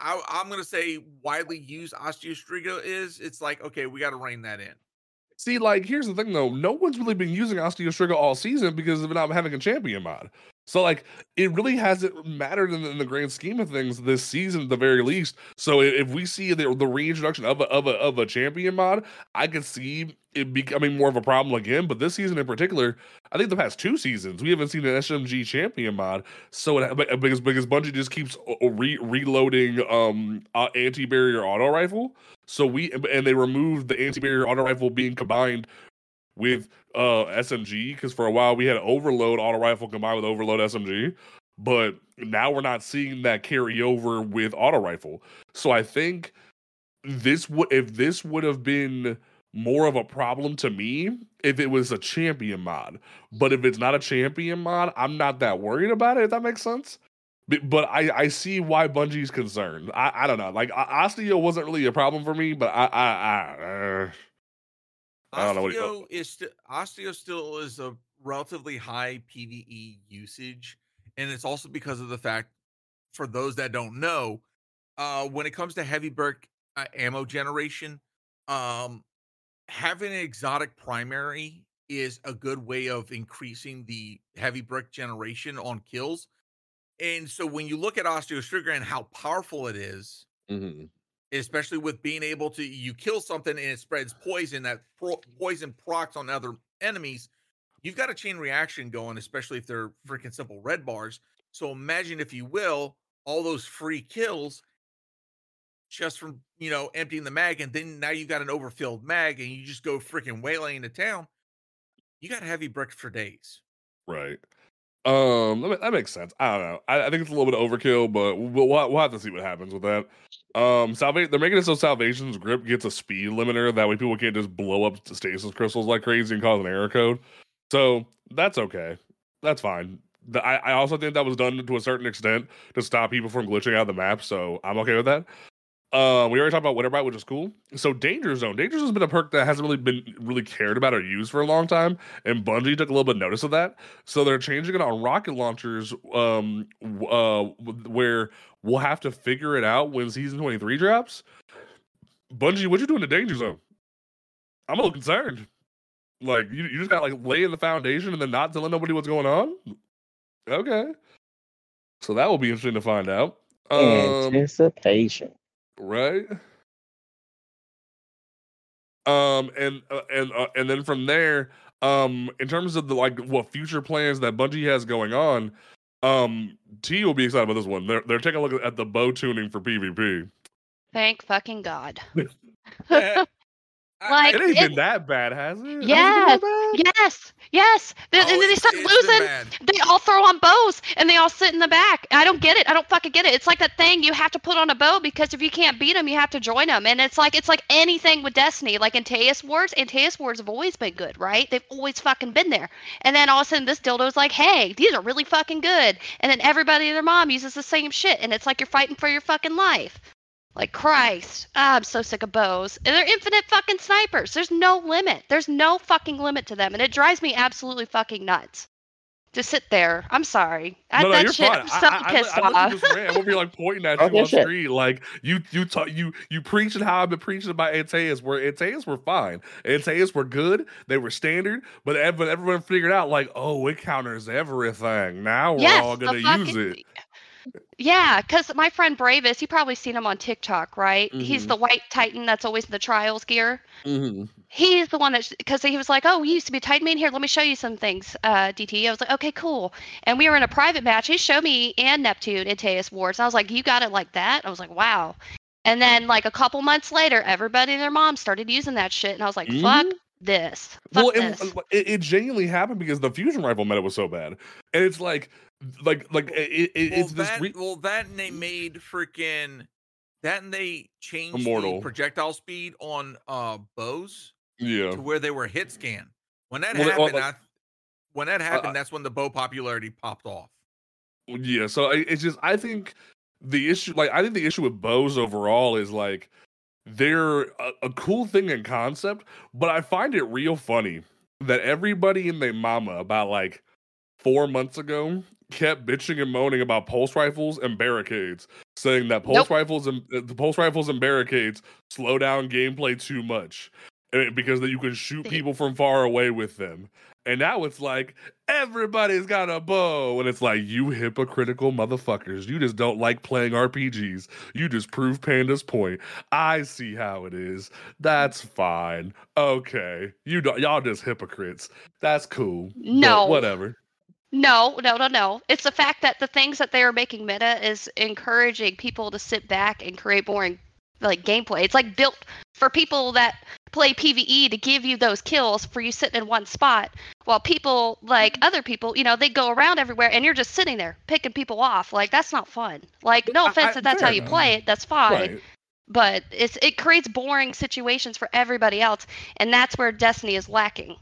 I, I'm going to say widely used Osteo Striga is, it's like, okay, we got to rein that in. See, like, here's the thing, though. No one's really been using Osteo Striga all season because of not having a champion mod. So, like, it really hasn't mattered in the, in the grand scheme of things this season, at the very least. So, if we see the, the reintroduction of a, of, a, of a champion mod, I could see it becoming more of a problem again. But this season in particular, I think the past two seasons, we haven't seen an S M G champion mod. So, it, because, because Bungie just keeps re- reloading um, uh, anti-barrier auto rifle. So we and they removed the anti-barrier auto rifle being combined with uh, S M G, because for a while we had overload auto rifle combined with overload S M G, but now we're not seeing that carry over with auto rifle. So I think this would if this would have been more of a problem to me if it was a champion mod, but if it's not a champion mod, I'm not that worried about it. If that makes sense. But I, I see why Bungie's concerned. I, I don't know. Like, Osteo wasn't really a problem for me, but I I, I, uh, I don't know. What Osteo is st- Osteo still is a relatively high PvE usage, and it's also because of the fact, for those that don't know, uh, when it comes to heavy brick uh, ammo generation, um, having an exotic primary is a good way of increasing the heavy brick generation on kills. And so when you look at Osteo Striga and how powerful it is, mm-hmm. especially with being able to, you kill something and it spreads poison, that pro- poison procs on other enemies, you've got a chain reaction going, especially if they're freaking simple red bars. So imagine, if you will, all those free kills just from, you know, emptying the mag, and then now you got an overfilled mag and you just go freaking waylaying to town, you got heavy brick for days. Right. Um, that makes sense. I don't know. I, I think it's a little bit overkill, but we'll, we'll have to see what happens with that. Um, salvation. They're making it so Salvation's grip gets a speed limiter. That way people can't just blow up the stasis crystals like crazy and cause an error code. So that's okay. That's fine. The, I, I also think that was done to a certain extent to stop people from glitching out of the map. So I'm okay with that. Uh, we already talked about Winterbite, which is cool. So Danger Zone. Danger Zone has been a perk that hasn't really been really cared about or used for a long time, and Bungie took a little bit of notice of that. So they're changing it on rocket launchers, um, uh, where we'll have to figure it out when Season twenty-three drops. Bungie, what you doing to Danger Zone? I'm a little concerned. Like, you, you just got, like, laying the foundation and then not telling nobody what's going on? Okay. So that will be interesting to find out. Um, Anticipation. Right. Um, and uh, and uh, and then from there, um, in terms of the like what future plans that Bungie has going on, um, T will be excited about this one. They're they're taking a look at the bow tuning for PvP. Thank fucking God. Yeah. Like, it ain't it, been that bad, has it? Yes, yes, yes. They, oh, they start losing. They all throw on bows and they all sit in the back. I don't get it. I don't fucking get it. It's like that thing you have to put on a bow because if you can't beat them, you have to join them. And it's like it's like anything with Destiny. Like Antaeus Wars, Antaeus Wars have always been good, right? They've always fucking been there. And then all of a sudden, this dildo's like, hey, these are really fucking good. And then everybody and their mom uses the same shit, and it's like you're fighting for your fucking life. Like, Christ, oh, I'm so sick of bows. And they're infinite fucking snipers. There's no limit. There's no fucking limit to them. And it drives me absolutely fucking nuts to sit there. I'm sorry. I, no, no, that you're shit, fine. I'm so I, I, pissed I, I, off. I won't be, like, pointing at you on the street. Like, you you, talk, you you preaching how I've been preaching about Antaeus, where Antaeus were fine. Antaeus were good. They were standard. But everyone figured out, like, oh, it counters everything. Now we're yes, all going to fucking- use it. Yeah, because my friend Bravis, you probably seen him on TikTok, right? Mm-hmm. He's the white Titan that's always in the Trials gear. Mm-hmm. He's the one that, because he was like, oh, we used to be a Titan main here. Let me show you some things, uh, D T. I was like, okay, cool. And we were in a private match. He showed me and Neptune in Antaeus Wars. I was like, you got it like that? I was like, wow. And then, like, a couple months later, everybody and their mom started using that shit. And I was like, mm-hmm. fuck. This. Fuck well, it, this. It, it genuinely happened because the fusion rifle meta was so bad, and it's like, like, like it, it, well, it's that, this. Re- well, that and they made freaking that, and they changed Immortal. The projectile speed on uh bows, yeah, to where they were hit scan. When that well, happened, well, like, I, when that happened, uh, that's when the bow popularity popped off. Yeah, so it's just I think the issue, like I think the issue with bows overall is like. They're a, a cool thing in concept, but I find it real funny that everybody and their mama about like four months ago kept bitching and moaning about pulse rifles and barricades, saying that pulse nope. rifles and uh, the pulse rifles and barricades slow down gameplay too much because that you can shoot people from far away with them. And now it's like, everybody's got a bow. And it's like, you hypocritical motherfuckers. You just don't like playing R P Gs. You just prove Panda's point. I see how it is. That's fine. Okay. You don't, y'all just hypocrites. That's cool. No. Whatever. No, no, no, no. It's the fact that the things that they are making meta is encouraging people to sit back and create boring like gameplay. It's like built for people that play PvE to give you those kills for you sitting in one spot while people like other people, you know, they go around everywhere and you're just sitting there picking people off. Like that's not fun. Like no offense I, I, that that's how you play it, that's fine. Right. But it's it creates boring situations for everybody else, and that's where Destiny is lacking.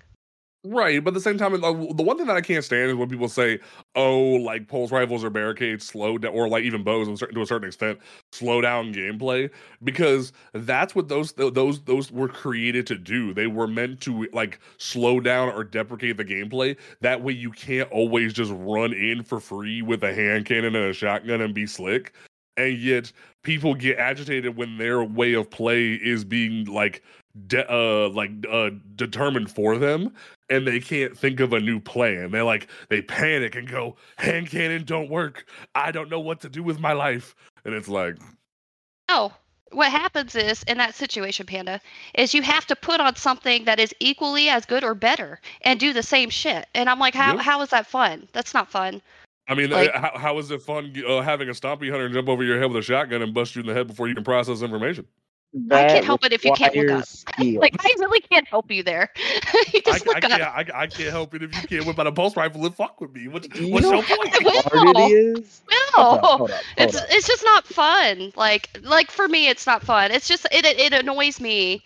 Right, but at the same time, the one thing that I can't stand is when people say, "Oh, like pulse rifles or barricades slow down, or like even bows to a certain extent slow down gameplay," because that's what those those those were created to do. They were meant to like slow down or deprecate the gameplay. That way, you can't always just run in for free with a hand cannon and a shotgun and be slick. And yet, people get agitated when their way of play is being like. De- uh like uh determined for them, and they can't think of a new plan. They like they panic and go, hand cannon don't work, I don't know what to do with my life. And it's like, no, what happens is in that situation, Panda, is you have to put on something that is equally as good or better and do the same shit. And I'm like, how yep. how is that fun? That's not fun. I mean, like, how, how is it fun uh, having a stompy hunter jump over your head with a shotgun and bust you in the head before you can process information? I can't help it if you can't look up. Like, I really can't help you there. you just I, look I up. Can't, I, I can't help it if you can't whip out a pulse rifle and fuck with me. What's, you what's your point? It is? No, hold up, hold up, hold it's up. It's just not fun. Like like for me, it's not fun. It's just it, it it annoys me,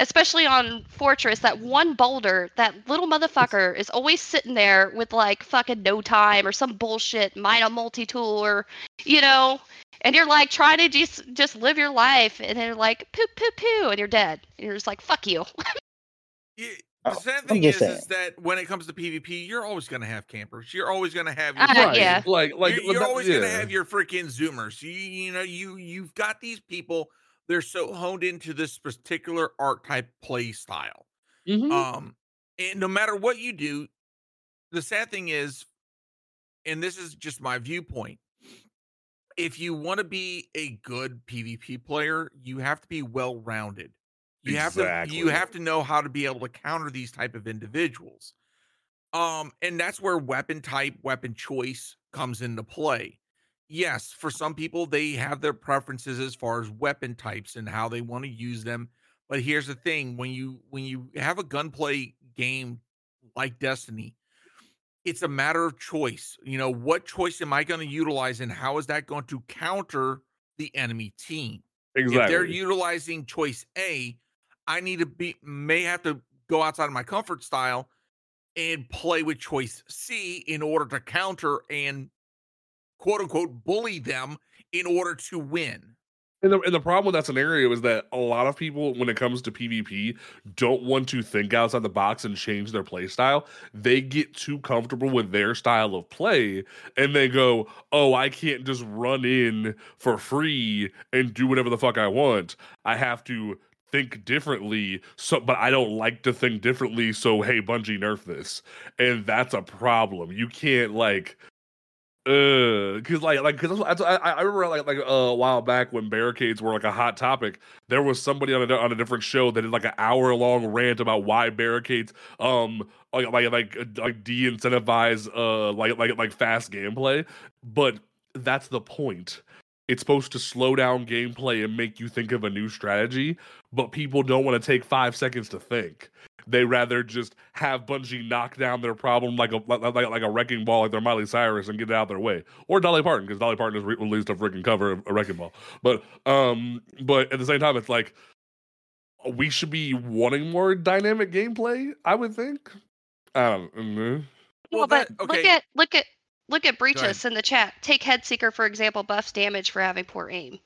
especially on Fortress. That one boulder, that little motherfucker is always sitting there with like fucking no time or some bullshit, minor multi-tool or you know. And you're like trying to just just live your life, and they're like poo poo poo, and you're dead. And you're just like fuck you. yeah, the oh, sad thing is, is that when it comes to PvP, you're always gonna have campers. You're always gonna have your uh, yeah. like like you're, you're that, always yeah. gonna have your freaking zoomers. You you know you you've got these people. They're so honed into this particular archetype play style. Mm-hmm. Um, and no matter what you do, the sad thing is, and this is just my viewpoint. If you want to be a good PvP player, you have to be well-rounded. You exactly. have to you have to know how to be able to counter these type of individuals. Um, and that's where weapon type, weapon choice comes into play. Yes, for some people, they have their preferences as far as weapon types and how they want to use them. But here's the thing: when you when you have a gunplay game like Destiny, it's a matter of choice. You know, what choice am I going to utilize and how is that going to counter the enemy team? Exactly. If they're utilizing choice A, I need to be, may have to go outside of my comfort style and play with choice C in order to counter and quote unquote bully them in order to win. And the, and the problem with that scenario is that a lot of people, when it comes to PvP, don't want to think outside the box and change their play style. They get too comfortable with their style of play, and they go, oh, I can't just run in for free and do whatever the fuck I want. I have to think differently, so but I don't like to think differently, so hey, Bungie, nerf this. And that's a problem. You can't, like... Uh, cause like, like, cause I, I remember like, like uh, a while back when barricades were like a hot topic, there was somebody on a on a different show that did like an hour long rant about why barricades, um, like like like, like de-incentivize uh like like like fast gameplay, but that's the point. It's supposed to slow down gameplay and make you think of a new strategy, but people don't want to take five seconds to think. They rather just have Bungie knock down their problem like a like, like a wrecking ball, like they're Miley Cyrus, and get it out of their way. Or Dolly Parton, because Dolly Parton has re- released a freaking cover of a wrecking ball. But um, but at the same time, it's like we should be wanting more dynamic gameplay. I would think. I don't know. Well, but okay. look at look at look at Breaches in the chat. Take Headseeker for example. Buffs damage for having poor aim.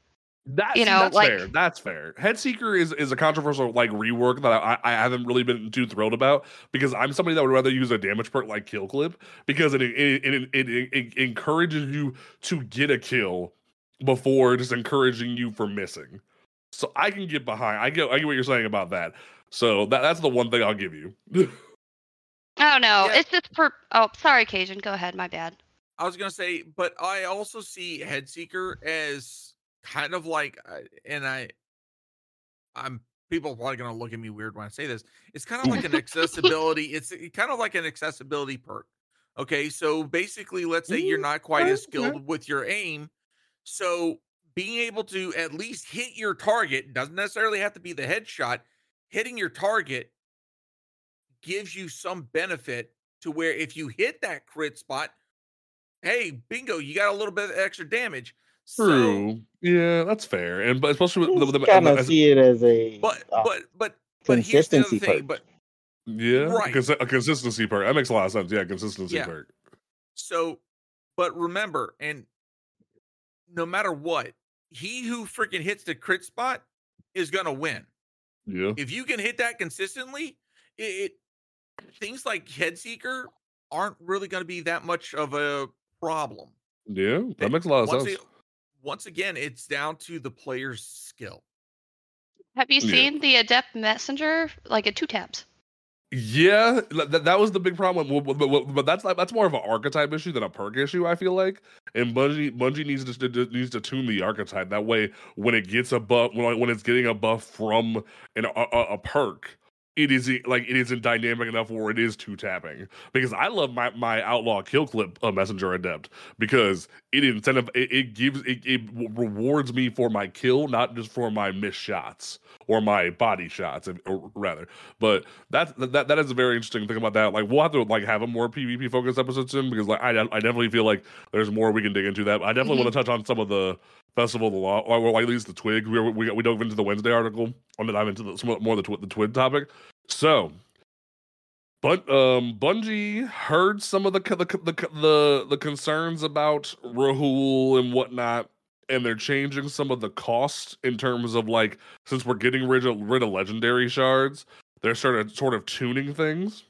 That's, you know, that's like, fair. That's fair. Headseeker is, is a controversial like rework that I, I haven't really been too thrilled about because I'm somebody that would rather use a damage perk like Kill Clip because it it it, it, it, it encourages you to get a kill before just encouraging you for missing. So I can get behind. I get I get what you're saying about that. So that that's the one thing I'll give you. I don't know. Yeah. It's just per. Oh, sorry, Cajun. Go ahead. My bad. I was gonna say, but I also see Headseeker as kind of like, and I, I'm people are probably gonna look at me weird when I say this. It's kind of like an accessibility. It's kind of like an accessibility perk. Okay, so basically, let's say you're not quite as skilled with your aim, so being able to at least hit your target doesn't necessarily have to be the headshot. Hitting your target gives you some benefit to where if you hit that crit spot, hey, bingo, you got a little bit of extra damage. True. So, yeah, that's fair, and but especially with the, the kind of see it as a but uh, but but but here's the other thing, but yeah, right, cons- a consistency perk that makes a lot of sense. Yeah, consistency yeah. perk. So, but remember, and no matter what, he who freaking hits the crit spot is gonna win. Yeah, if you can hit that consistently, it, it things like Headseeker aren't really gonna be that much of a problem. Yeah, that and makes a lot of sense. It, Once again, it's down to the player's skill. Have you seen yeah. the Adept Messenger? Like at two taps. Yeah, that, that was the big problem. But, but, but that's like, that's more of an archetype issue than a perk issue, I feel like. And Bungie Bungie needs to needs to tune the archetype that way. When it gets a buff, when when it's getting a buff from an, a, a perk, it is like it isn't dynamic enough where it is two tapping, because I love my, my outlaw kill clip uh, messenger adept, because it incentive it, it gives it, it rewards me for my kill, not just for my missed shots or my body shots, if, or rather. But that's that that is a very interesting thing about that. Like, we'll have to like have a more PvP focused episode soon, because like I I definitely feel like there's more we can dig into that. I definitely mm-hmm. want to touch on some of the Festival of the Law, or, or at least the Twig. We we we dove into the Wednesday article. I'm gonna dive into the, some more of the twi- the Twig topic. So, but um, Bungie heard some of the the the the, the concerns about Rahul and whatnot, and they're changing some of the costs in terms of, like, since we're getting rid of, rid of legendary shards, they're sort of sort of tuning things.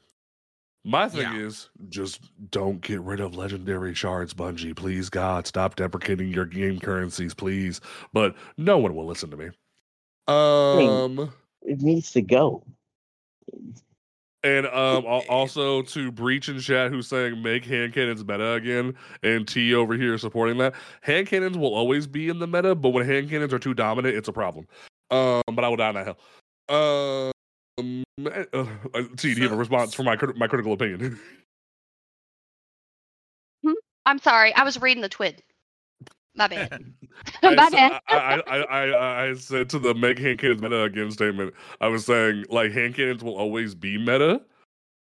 My thing yeah. is, just don't get rid of legendary shards, Bungie. Please, God, stop deprecating your game currencies, please. But no one will listen to me. Um, It needs to go. And um, also to Breach in chat, who's saying make hand cannons meta again, and T over here supporting that. Hand cannons will always be in the meta, but when hand cannons are too dominant, it's a problem. Um, but I will die in that hell. Um... Um, uh, T, do you have a response for my crit- my critical opinion? I'm sorry, I was reading the twid. My bad. I, my bad. I, I, I, I said to the make hand cannons meta again statement, I was saying, like, hand cannons will always be meta.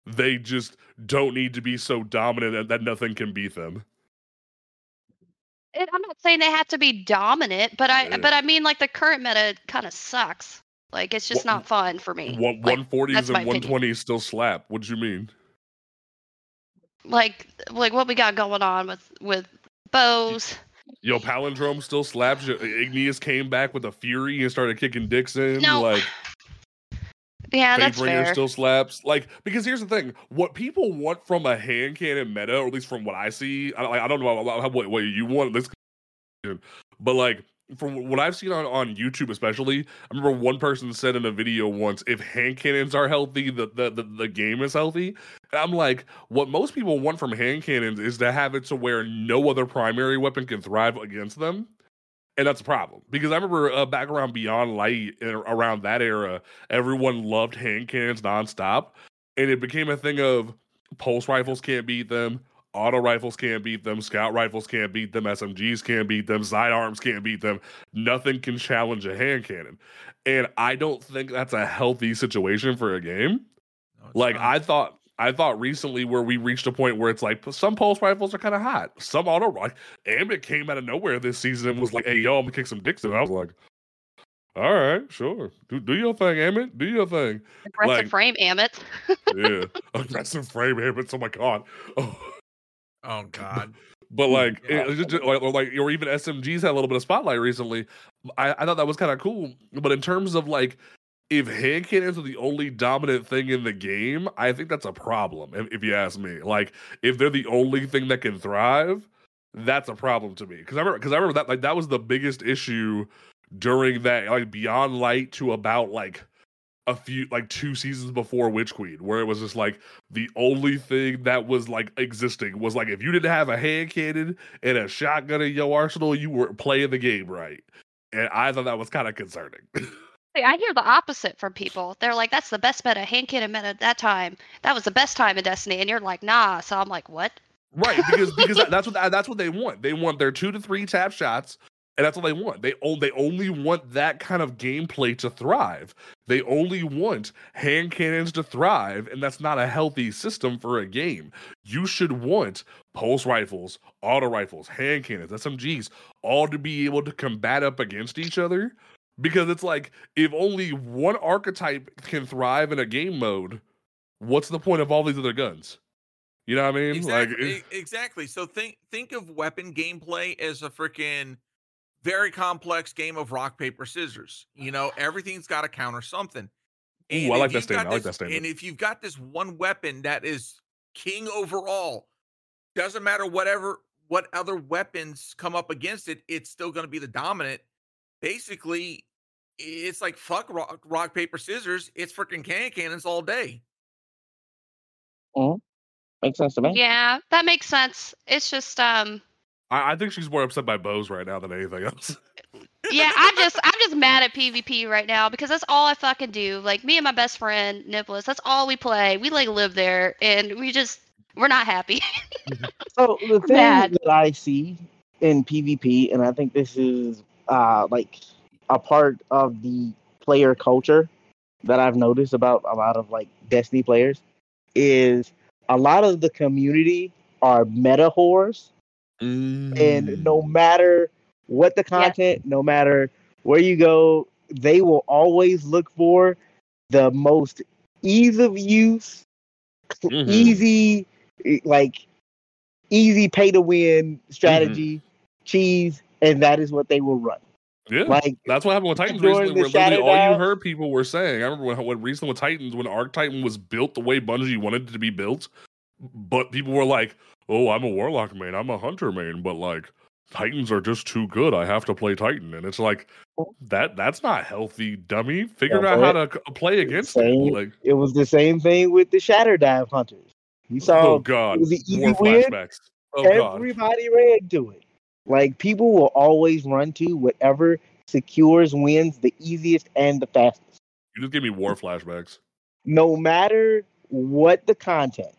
They just don't need to be so dominant that, that nothing can beat them. And I'm not saying they have to be dominant, but I yeah. but I mean, like, the current meta kind of sucks. Like, it's just not fun for me. One, like, one forties and one twenties still slap. What do you mean? Like, like what we got going on with, with bows. Yo, Palindrome still slaps. Your Igneous came back with a Fury and started kicking dicks in. No. Like, yeah, that's fair. Still slaps. Like, because here's the thing. What people want from a hand cannon meta, or at least from what I see, I, like, I don't know how, how, what, what you want this, but, like, from what I've seen on, on YouTube especially, I remember one person said in a video once, if hand cannons are healthy, the, the, the, the game is healthy. And I'm like, what most people want from hand cannons is to have it to where no other primary weapon can thrive against them. And that's a problem. Because I remember uh, back around Beyond Light, and around that era, everyone loved hand cannons nonstop. And it became a thing of pulse rifles can't beat them. Auto rifles can't beat them. Scout rifles can't beat them. S M Gs can't beat them. Sidearms can't beat them. Nothing can challenge a hand cannon. And I don't think that's a healthy situation for a game. No, like, not. I thought I thought recently where we reached a point where it's like, some pulse rifles are kind of hot. Some auto like Ambit came out of nowhere this season and was like, hey, yo, I'm going to kick some dicks in. I was like, all right, sure. Do do your thing, Amit. Do your thing. Aggressive like, frame, Amit. yeah. Aggressive frame, Amit. Oh, my God. Oh. Oh God! But like, yeah. it, just, or, or like, or even S M Gs had a little bit of spotlight recently. I, I thought that was kind of cool. But in terms of, like, if hand cannons are the only dominant thing in the game, I think that's a problem. If, if you ask me, like, if they're the only thing that can thrive, that's a problem to me. Because I remember, because I remember that like that was the biggest issue during that, like, Beyond Light to about like. a few like two seasons before Witch Queen, where it was just like the only thing that was like existing was like, if you didn't have a hand cannon and a shotgun in your arsenal, you weren't playing the game right. And I thought that was kind of concerning. See, I hear the opposite from people. They're like, that's the best meta, hand cannon meta at that time. That was the best time in Destiny. And you're like, nah. So I'm like, what? Right, because because that's what that's what they want. They want their two to three tap shots. And that's all they want. They, o- they only want that kind of gameplay to thrive. They only want hand cannons to thrive, and that's not a healthy system for a game. You should want pulse rifles, auto rifles, hand cannons, S M Gs, all to be able to combat up against each other. Because it's like, if only one archetype can thrive in a game mode, what's the point of all these other guns? You know what I mean? Exactly. Like, exactly. So think think of weapon gameplay as a freaking... very complex game of rock, paper, scissors. You know, everything's got to counter something. And Ooh, I like that statement. This, I like that statement. And if you've got this one weapon that is king overall, doesn't matter whatever what other weapons come up against it, it's still going to be the dominant. Basically, it's like, fuck rock, rock paper, scissors. It's freaking cannon cannons all day. Mm-hmm. Makes sense to me. Yeah, that makes sense. It's just... um. I think she's more upset by bows right now than anything else. Yeah, I'm just I'm just mad at PvP right now because that's all I fucking do. Like me and my best friend Nicholas, that's all we play. We like live there, and we just we're not happy. So the thing Bad. that I see in PvP, and I think this is uh, like a part of the player culture that I've noticed about a lot of like Destiny players, is a lot of the community are meta whores, mm. and no matter what the content, yeah. no matter where you go, they will always look for the most ease of use, mm-hmm. easy, like easy pay to win strategy, mm-hmm. cheese, and that is what they will run. Yeah, like, that's what happened with Titans recently, where literally all out. you heard people were saying. I remember when, when recently with Titans, when Arc Titan was built the way Bungie wanted it to be built, but people were like, "Oh, I'm a Warlock main, I'm a Hunter main, but like." Titans are just too good. I have to play Titan. And it's like, that that's not healthy, dummy. Figure yeah, out how to c- play against it. Like, it was the same thing with the Shatter Dive Hunters. You saw oh God. it was the easy win. Oh Everybody God. ran to it. Like, people will always run to whatever secures wins the easiest and the fastest. You just give me war flashbacks. No matter what the content.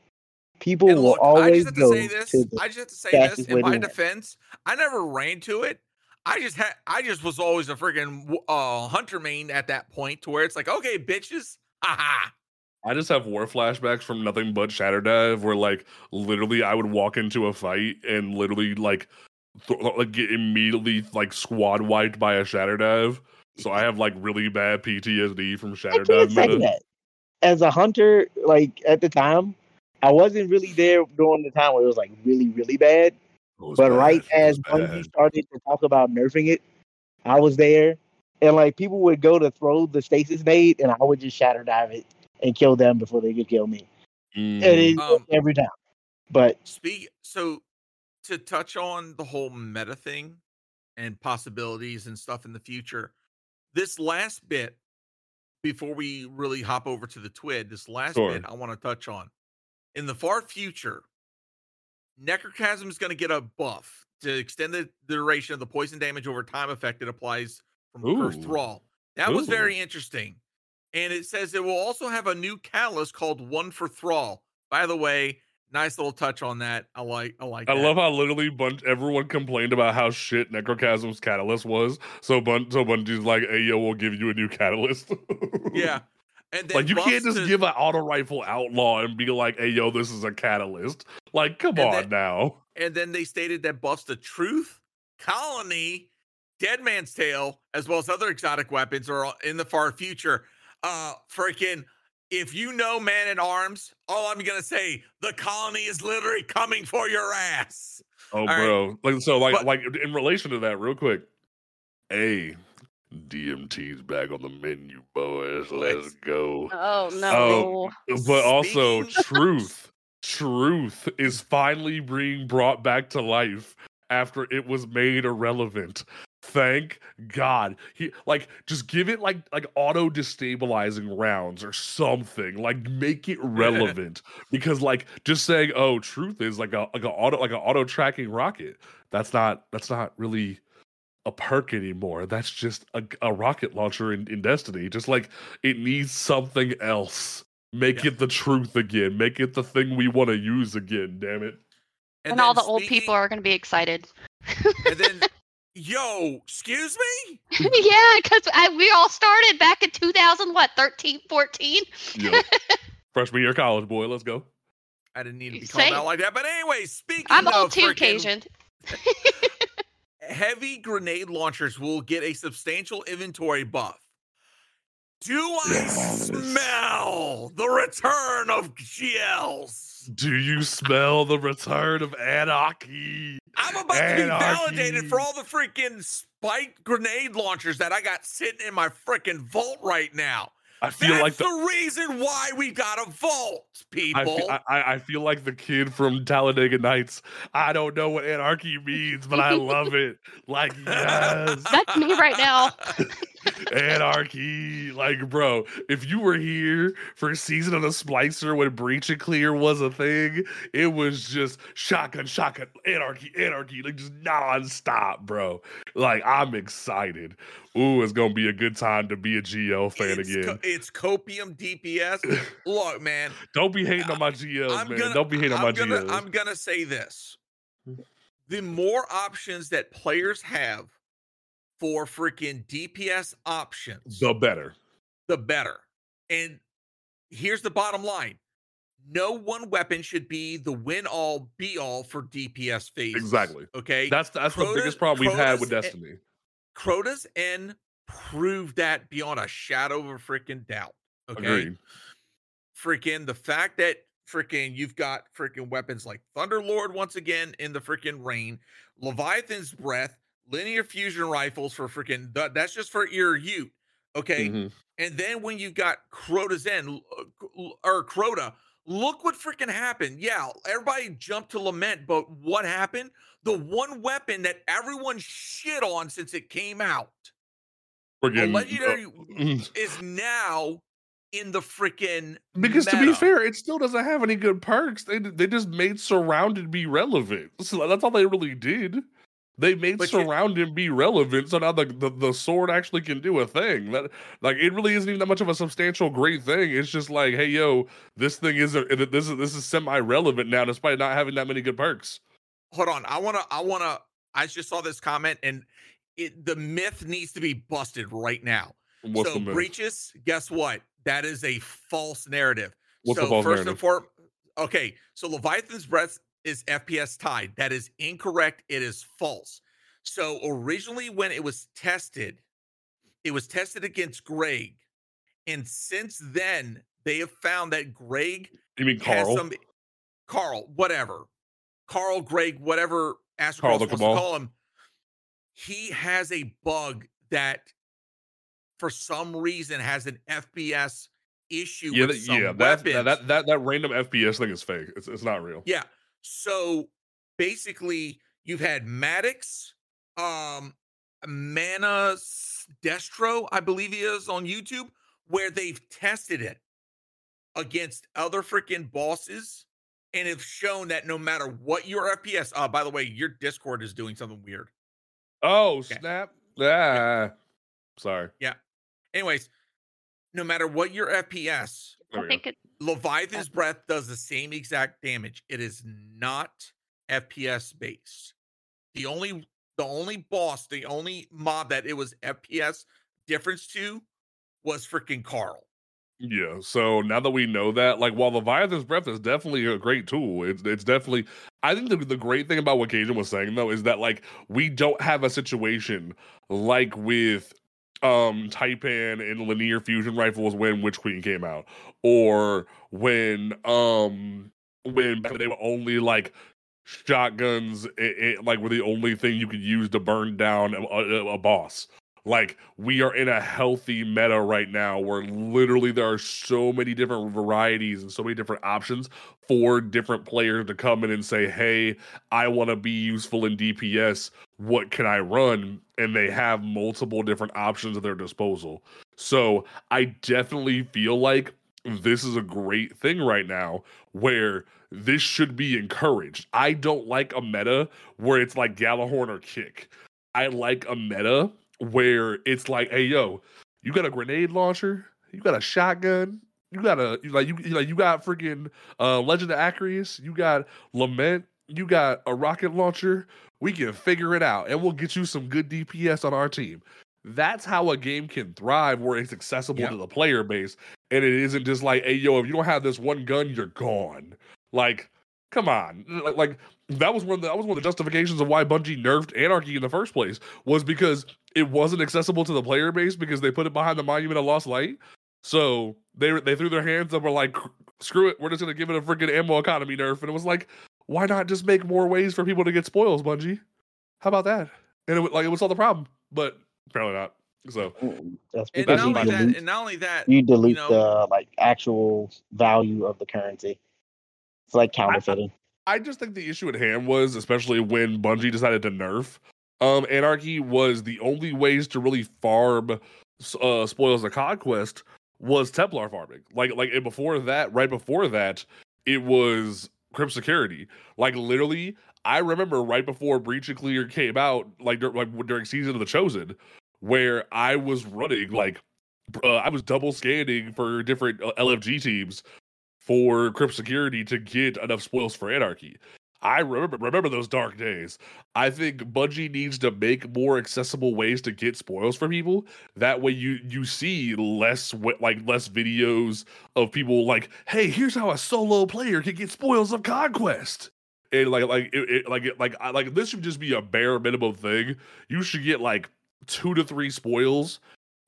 People and will look, always I go to this. To I just have to say this in my defense. I never ran to it. I just had. I just was always a freaking uh, hunter main at that point, to where it's like, okay, bitches, aha. I just have war flashbacks from nothing but Shatter Dive, where like literally I would walk into a fight and literally like th- like get immediately like squad wiped by a Shatter Dive. So I have like really bad P T S D from Shatter Dive. Meta. That. As a hunter, like at the time. I wasn't really there during the time where it was like really, really bad. But bad. right as Bungie started to talk about nerfing it, I was there. And like people would go to throw the stasis nade and I would just Shatter Dive it and kill them before they could kill me. Mm. And it um, every time. But speak so to touch on the whole meta thing and possibilities and stuff in the future, this last bit before we really hop over to the T W I D, this last sure. bit I want to touch on. In the far future, Necrochasm is going to get a buff to extend the duration of the poison damage over time effect that applies from Ooh. Cursed Thrall. That Ooh. was very interesting. And it says it will also have a new catalyst called One for Thrall. By the way, nice little touch on that. I like I like I that. love how literally Bunch, everyone complained about how shit Necrochasm's catalyst was. So, Bun- so Bungie's like, hey, yo, we'll give you a new catalyst. Yeah. And then like you can't just to, give an auto rifle outlaw and be like, "Hey, yo, this is a catalyst." Like, come on then, now. And then they stated that buffs to Truth, Colony, Dead Man's Tail, as well as other exotic weapons are in the far future. Uh, freaking, if you know Man at Arms, all I'm gonna say, the Colony is literally coming for your ass. Oh, all bro! Right? Like, so, like, but, like in relation to that, real quick. Hey. D M T's back on the menu, boys. Let's go. Oh no! Um, but also, truth, truth is finally being brought back to life after it was made irrelevant. Thank God. He like just give it like like auto destabilizing rounds or something. Like make it relevant because like just saying, oh, truth is like a like a auto like an auto tracking rocket. That's not that's not really. a perk anymore. That's just a, a rocket launcher in, in Destiny. Just like it needs something else. Make yeah. it the truth again. Make it the thing we want to use again. Damn it! And, and all the speaking, old people are going to be excited. And then, yo, excuse me? Yeah, because we all started back in two thousand, what, thirteen, fourteen? Yep. Freshman year college, boy. Let's go. I didn't need to be called Same. out like that. But anyway, speaking I'm of I'm old too, Cajun. Heavy grenade launchers will get a substantial inventory buff. Do I yes. smell the return of G Ls? Do you smell the return of anarchy? I'm about anarchy. to be validated for all the freaking spiked grenade launchers that I got sitting in my freaking vault right now. I feel That's like the, the reason why we got a vault, people. I feel, I, I feel like the kid from Talladega Nights. I don't know what anarchy means, but I love it. Like, yes. That's me right now. Anarchy. Like, bro, if you were here for a season of the Splicer when Breach and Clear was a thing, it was just shotgun, shotgun, anarchy, anarchy, like just nonstop, bro. Like, I'm excited. Ooh, it's gonna be a good time to be a G L fan it's again. Co- it's copium D P S. Look, man. Don't be hating I, on my G Ls, I'm man. Gonna, Don't be hating I'm on my gonna, G Ls. I'm gonna say this. The more options that players have for freaking D P S options, the better. The better. And here's the bottom line. No one weapon should be the win-all, be-all for D P S phases. Exactly. Okay? That's that's Crota's, the biggest problem we've Crota's had with Destiny. Crota's End proved that beyond a shadow of a freaking doubt. Okay? Agreed. Freaking the fact that freaking you've got freaking weapons like Thunderlord once again in the freaking rain, Leviathan's Breath, linear fusion rifles for freaking th- that's just for your ute, okay? Mm-hmm. And then when you got Crota's End or Crota, look what freaking happened. Yeah, everybody jumped to Lament, but what happened? The one weapon that everyone shit on since it came out, getting, legendary, uh, is now in the freaking because meta. To be fair, it still doesn't have any good perks. They they just made Surrounded be relevant. So that's all they really did. They made but Surround you, and be relevant, so now the, the, the sword actually can do a thing. That, like, it really isn't even that much of a substantial great thing. It's just like, hey, yo, this thing is a, this is this is semi-relevant now, despite not having that many good perks. Hold on, I wanna, I wanna, I just saw this comment, and it, the myth needs to be busted right now. What's so the myth? Breaches, guess what? That is a false narrative. What's so the false first narrative? And foremost, okay, so Leviathan's Breath is F P S tied. That is incorrect. It is false. So originally when it was tested, it was tested against Greg. And since then, they have found that Greg... You mean Carl? Some, Carl, whatever. Carl, Greg, whatever Astral Horizon wants to call him. He has a bug that for some reason has an F P S issue yeah, with that, some yeah, weapons. That, that, that, that random F P S thing is fake. It's, it's not real. Yeah. So basically, you've had Maddox, um, Mana Destro, I believe he is on YouTube, where they've tested it against other freaking bosses and have shown that no matter what your F P S, oh, by the way, your Discord is doing something weird. Oh, okay. Snap. Ah, yeah. Sorry. Yeah. Anyways, no matter what your F P S, I think it, Leviathan's Breath does the same exact damage. It is not F P S based. The only the only boss, the only mob that it was F P S difference to was freaking Carl. Yeah, so now that we know that, like, while Leviathan's Breath is definitely a great tool, it's it's definitely, I think the, the great thing about what Cajun was saying, though, is that, like, we don't have a situation like with Um, Taipan and linear fusion rifles when Witch Queen came out, or when um when they were only like shotguns, it, it, like were the only thing you could use to burn down a, a, a boss. Like, we are in a healthy meta right now where literally there are so many different varieties and so many different options for different players to come in and say, hey, I want to be useful in D P S. What can I run? And they have multiple different options at their disposal. So I definitely feel like this is a great thing right now where this should be encouraged. I don't like a meta where it's like Galahorn or Kick. I like a meta where it's like, hey, yo, you got a grenade launcher, you got a shotgun, you got a, like, you, like, you got freaking uh, Legend of Acreus, you got Lament, you got a rocket launcher. We can figure it out, and we'll get you some good D P S on our team. That's how a game can thrive, where it's accessible yep. to the player base, and it isn't just like, hey, yo, if you don't have this one gun, you're gone. Like, come on. Like, like that was one of the, that was one of the justifications of why Bungie nerfed Anarchy in the first place, was because it wasn't accessible to the player base because they put it behind the Monument of Lost Light. So they they threw their hands up and were like, screw it, we're just going to give it a freaking ammo economy nerf. And it was like, why not just make more ways for people to get spoils, Bungie? How about that? And it, like, it would solve the problem, but apparently not. So, that's and, not only that, and not only that, you delete you know, the like actual value of the currency. It's like counterfeiting. I, I just think the issue at hand was, especially when Bungie decided to nerf um, Anarchy, was the only ways to really farm uh, Spoils of Conquest was Templar farming. Like, like, and before that, right before that, it was Crypt Security. Like, literally, I remember right before Breach and Clear came out, like, dur- like during Season of the Chosen, where I was running, like, uh, I was double scanning for different uh, L F G teams for Crypt Security to get enough spoils for Anarchy. I remember remember those dark days. I think Bungie needs to make more accessible ways to get spoils for people. That way you you see less like less videos of people like, hey, here's how a solo player can get spoils of conquest. And like like it, it, like it, like I, like this should just be a bare minimum thing. You should get like two to three spoils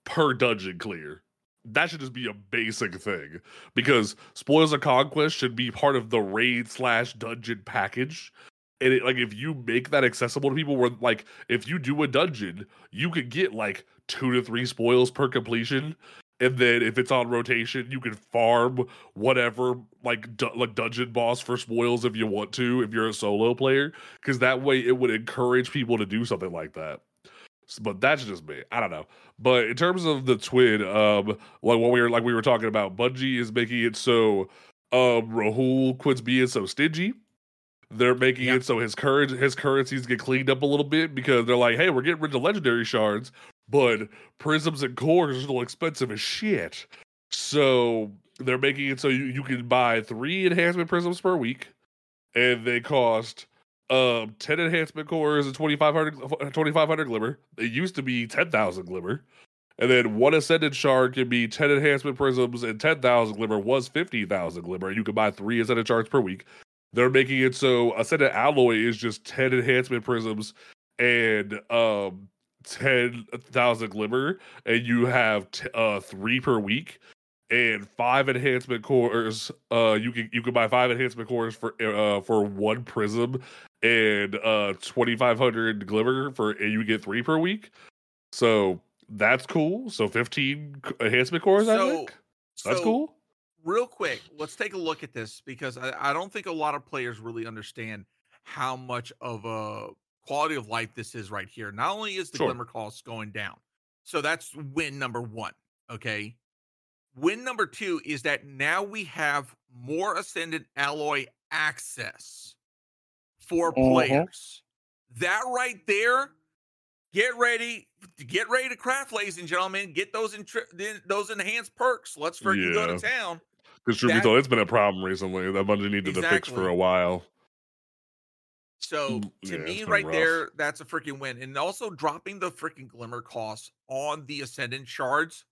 per dungeon clear. That should just be a basic thing, because Spoils of Conquest should be part of the raid slash dungeon package. And it, like, if you make that accessible to people, where like if you do a dungeon, you could get like two to three spoils per completion, and then if it's on rotation, you can farm whatever like du- like dungeon boss for spoils if you want to, if you're a solo player, because that way it would encourage people to do something like that. But that's just me. I don't know. But in terms of the twin, um, like what we were like we were talking about, Bungie is making it so um, Rahul quits being so stingy. They're making yep. it so his current his currencies get cleaned up a little bit, because they're like, hey, we're getting rid of legendary shards, but prisms and cores are still expensive as shit. So they're making it so you, you can buy three enhancement prisms per week, and they cost Um, ten enhancement cores and twenty-five hundred glimmer. It used to be ten thousand glimmer. And then one ascended shard can be ten enhancement prisms and ten thousand glimmer was fifty thousand glimmer. You can buy three ascended shards per week. They're making it so ascended alloy is just ten enhancement prisms and um, ten thousand glimmer, and you have t- uh, three per week. And five enhancement cores. Uh, you can you can buy five enhancement cores for uh for one prism, and uh twenty-five hundred glimmer for, and you get three per week. So that's cool. So fifteen enhancement cores. So, I think that's so cool. Real quick, let's take a look at this, because I, I don't think a lot of players really understand how much of a quality of life this is right here. Not only is the sure. glimmer cost going down, so that's win number one. Okay. Win number two is that now we have more ascended alloy access for players. Mm-hmm. That right there, get ready, get ready to craft, ladies and gentlemen. Get those in tri- those enhanced perks. Let's freaking yeah. go to town. Because truth be told, it's been a problem recently that Bungie needed exactly. to fix for a while. So to yeah, me, right rough. there, that's a freaking win. And also dropping the freaking glimmer costs on the ascendant shards.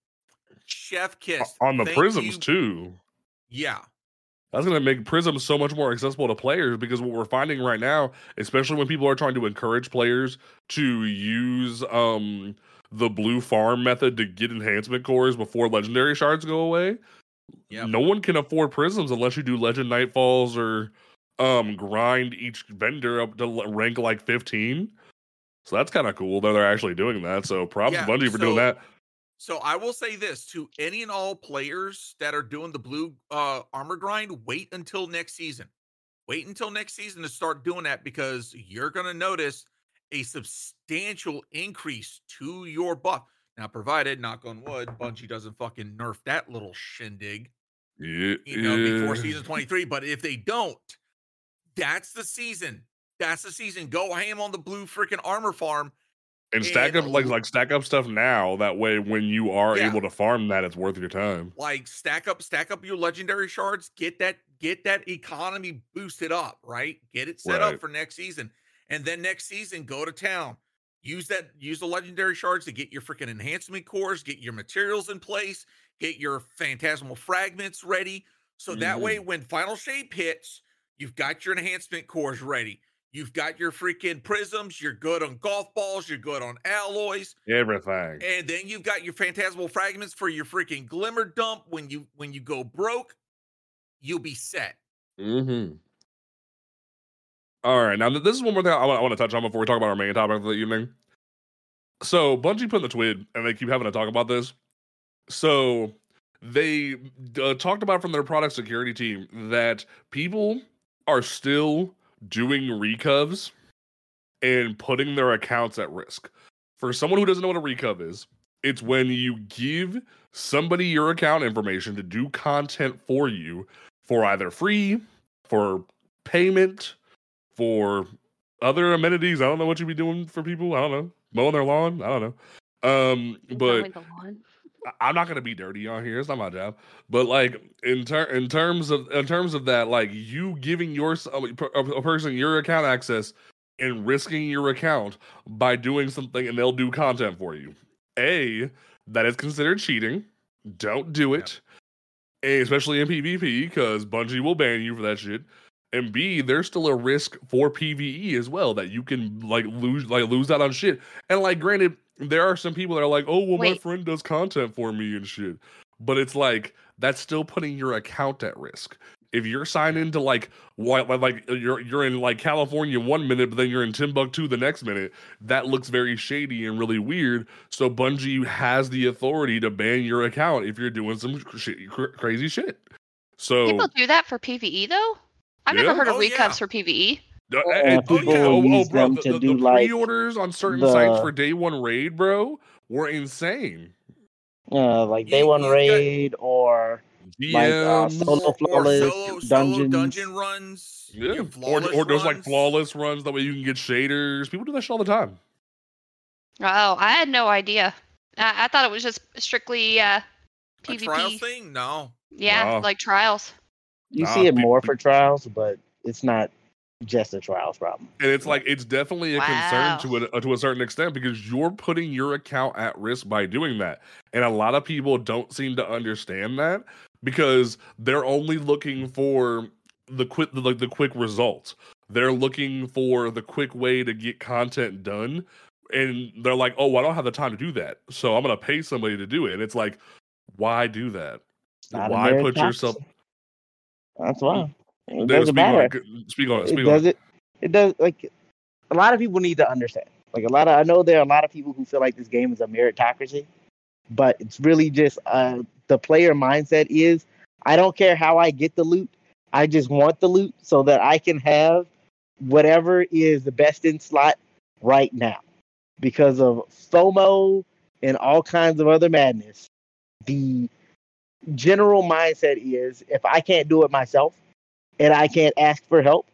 Chef kiss on the Thank prisms you. too. Yeah, that's gonna make prisms so much more accessible to players, because what we're finding right now, especially when people are trying to encourage players to use um the blue farm method to get enhancement cores before legendary shards go away, yep. no one can afford prisms unless you do legend nightfalls or um grind each vendor up to rank like fifteen. So that's kind of cool that they're actually doing that. So props yeah, Bungie for so- doing that. So I will say this to any and all players that are doing the blue uh, armor grind, wait until next season. Wait until next season to start doing that, because you're going to notice a substantial increase to your buff. Now, provided, knock on wood, Bungie doesn't fucking nerf that little shindig, yeah, you know, yeah. before season twenty-three. But if they don't, that's the season. That's the season. Go ham on the blue freaking armor farm. And stack and, up like like stack up stuff now. That way, when you are yeah. able to farm that, it's worth your time. Like stack up, stack up your legendary shards. Get that, get that economy boosted up, right? Get it set right. up for next season, and then next season go to town. Use that, use the legendary shards to get your freaking enhancement cores, get your materials in place, get your phantasmal fragments ready. So mm-hmm. that way, when Final Shape hits, you've got your enhancement cores ready. You've got your freaking prisms. You're good on golf balls. You're good on alloys. Everything. And then you've got your phantasmal fragments for your freaking glimmer dump. When you when you go broke, you'll be set. Mm-hmm. All right. Now, this is one more thing I want, I want to touch on before we talk about our main topic of the evening. So, Bungie put in the tweet, and they keep having to talk about this. So, they uh, talked about from their product security team that people are still doing recovs and putting their accounts at risk. For someone who doesn't know what a recov is, It's when you give somebody your account information to do content for you for either free, for payment, for other amenities. I don't know what you'd be doing for people. I don't know. Mowing their lawn. I don't know. Um, but I'm not going to be dirty on here. It's not my job. But like in, ter- in terms of in terms of that, like you giving your a person your account access and risking your account by doing something and they'll do content for you. A, that is considered cheating. Don't do it. Yeah. Especially in PvP, because Bungie will ban you for that shit. And B, there's still a risk for PvE as well that you can like lose like lose out on shit. And like granted, there are some people that are like, oh well, Wait. my friend does content for me and shit. But it's like that's still putting your account at risk. If you're signed into like why like you're you're in like California one minute, but then you're in Timbuktu the next minute, that looks very shady and really weird. So Bungie has the authority to ban your account if you're doing some shit, cr- crazy shit. So people do that for PvE though. I've yeah. never heard of oh, recups yeah. for PvE. Uh, oh, people yeah. oh, use oh, bro, them the, to the, do the like pre-orders on certain the... sites for day one raid, bro, were insane. Yeah, like day one raid or. D Ms, like uh, solo flawless or solo, solo dungeon runs, yeah. or, or there's runs. like flawless runs. That way you can get shaders. People do that shit all the time. Oh, I had no idea. I, I thought it was just strictly uh, PvP. A trial thing? No. Yeah, no. like trials. You nah, see it more people, for trials, but it's not just a trials problem. And it's like it's definitely a wow. concern to a to a certain extent because you're putting your account at risk by doing that, and a lot of people don't seem to understand that. Because they're only looking for the quick, the, the quick results. They're looking for the quick way to get content done, and they're like, "Oh, I don't have the time to do that, so I'm gonna pay somebody to do it." And it's like, why do that? Not why put toxic. yourself? That's why. It doesn't matter. On, speak on it. Speak it does on it. It does. Like a lot of people need to understand. Like a lot of I know there are a lot of people who feel like this game is a meritocracy, but it's really just a. Uh, The player mindset is, I don't care how I get the loot. I just want the loot so that I can have whatever is the best in slot right now. Because of FOMO and all kinds of other madness, the general mindset is, if I can't do it myself and I can't ask for help,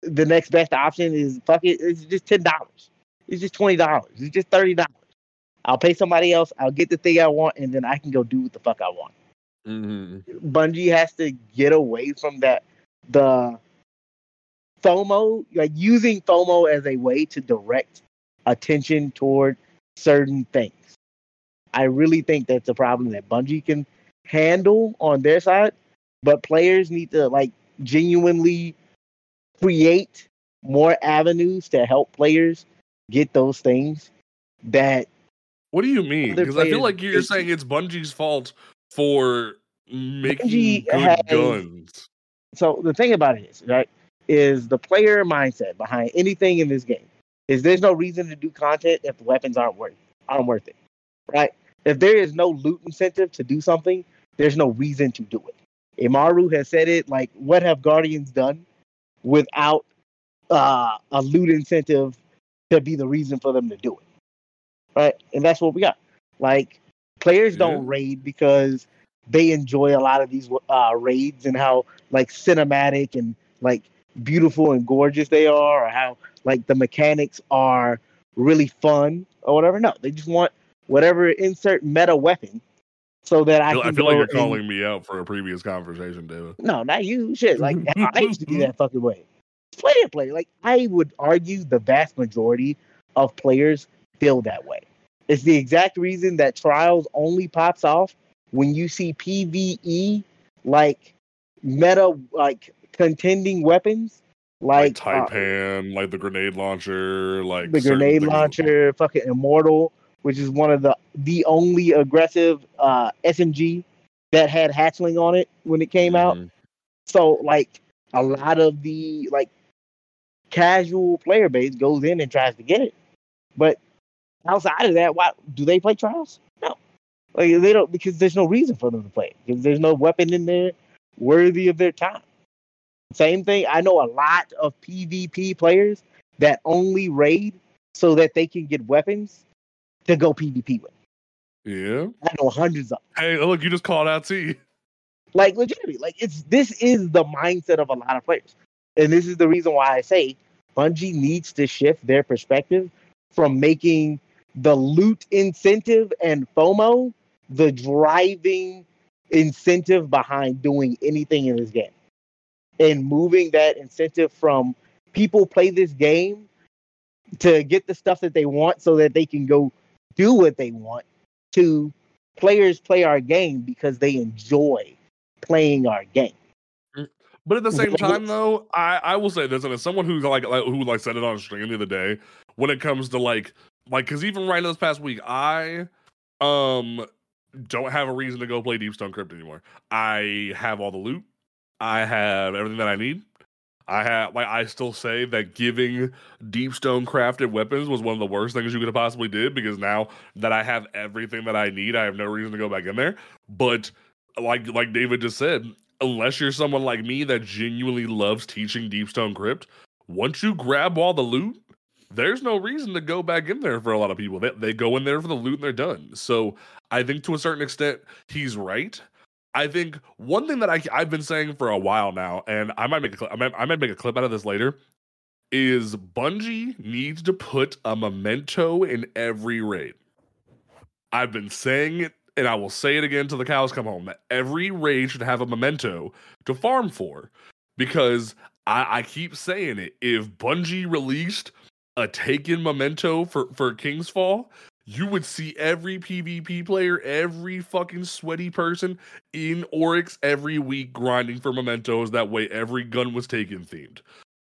the next best option is, fuck it, it's just ten dollars. It's just twenty dollars. It's just thirty dollars. I'll pay somebody else, I'll get the thing I want, and then I can go do what the fuck I want. Mm-hmm. Bungie has to get away from that, the FOMO, like using FOMO as a way to direct attention toward certain things. I really think that's a problem that Bungie can handle on their side, but players need to like genuinely create more avenues to help players get those things that. What do you mean? Because I feel like you're saying it's Bungie's fault for making Bungie good has, guns. So the thing about it is, right, is the player mindset behind anything in this game is there's no reason to do content if the weapons aren't worth aren't worth it, right? If there is no loot incentive to do something, there's no reason to do it. Imaru has said it, like, what have Guardians done without uh, a loot incentive to be the reason for them to do it? Right, and that's what we got. Like, players yeah. don't raid because they enjoy a lot of these uh, raids and how like cinematic and like beautiful and gorgeous they are, or how like the mechanics are really fun or whatever. No, they just want whatever insert meta weapon so that I. I feel, can I feel like you're and... calling me out for a previous conversation, David. No, not you. Shit, like I used to do that fucking way. Play it, play. Like I would argue, the vast majority of players feel that way. It's the exact reason that trials only pops off when you see PvE like meta, like contending weapons, like, like Taipan, uh, like the grenade launcher, like the grenade launcher, like... fucking Immortal, which is one of the the only aggressive uh, S M G that had Hatchling on it when it came mm-hmm. out. So like a lot of the like casual player base goes in and tries to get it, but outside of that, why do they play trials? No, like they don't, because there's no reason for them to play. Because there's no weapon in there worthy of their time. Same thing. I know a lot of PvP players that only raid so that they can get weapons to go PvP with. Yeah. I know hundreds of them. Hey, look, you just called out T. Like, legitimately, like, it's this is the mindset of a lot of players. And this is the reason why I say Bungie needs to shift their perspective from making the loot incentive and FOMO the driving incentive behind doing anything in this game. And moving that incentive from people play this game to get the stuff that they want so that they can go do what they want to players play our game because they enjoy playing our game. But at the same time, though, I, I will say this, and as someone who's like, like who like said it on stream the other day, when it comes to like like because even right now this past week, I um don't have a reason to go play Deepstone Crypt anymore. I have all the loot. I have everything that I need. I have like I still say that giving Deepstone crafted weapons was one of the worst things you could have possibly did, because now that I have everything that I need, I have no reason to go back in there. But like like David just said, unless you're someone like me that genuinely loves teaching Deepstone Crypt, once you grab all the loot, there's no reason to go back in there for a lot of people. They they go in there for the loot and they're done. So I think to a certain extent he's right. I think one thing that I, I've been saying for a while now, and I might make a, I might, I might make a clip out of this later, is Bungie needs to put a memento in every raid. I've been saying it, and I will say it again till the cows come home, that every raid should have a memento to farm for. Because I, I keep saying it, if Bungie released a Taken memento for, for King's Fall, you would see every PvP player, every fucking sweaty person in Oryx every week grinding for mementos. That way, every gun was Taken themed.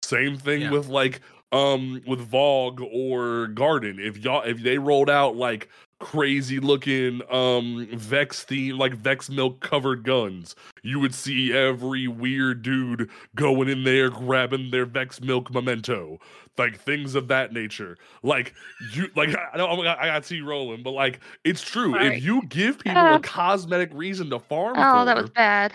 Same thing yeah. with like um with Vogue or Garden. If y'all if they rolled out like crazy looking um Vex theme like Vex milk covered guns, you would see every weird dude going in there grabbing their Vex milk memento. Like things of that nature. Like you, like I know I got T rolling, but like it's true. Sorry. If you give people uh, a cosmetic reason to farm, oh, for, that was bad.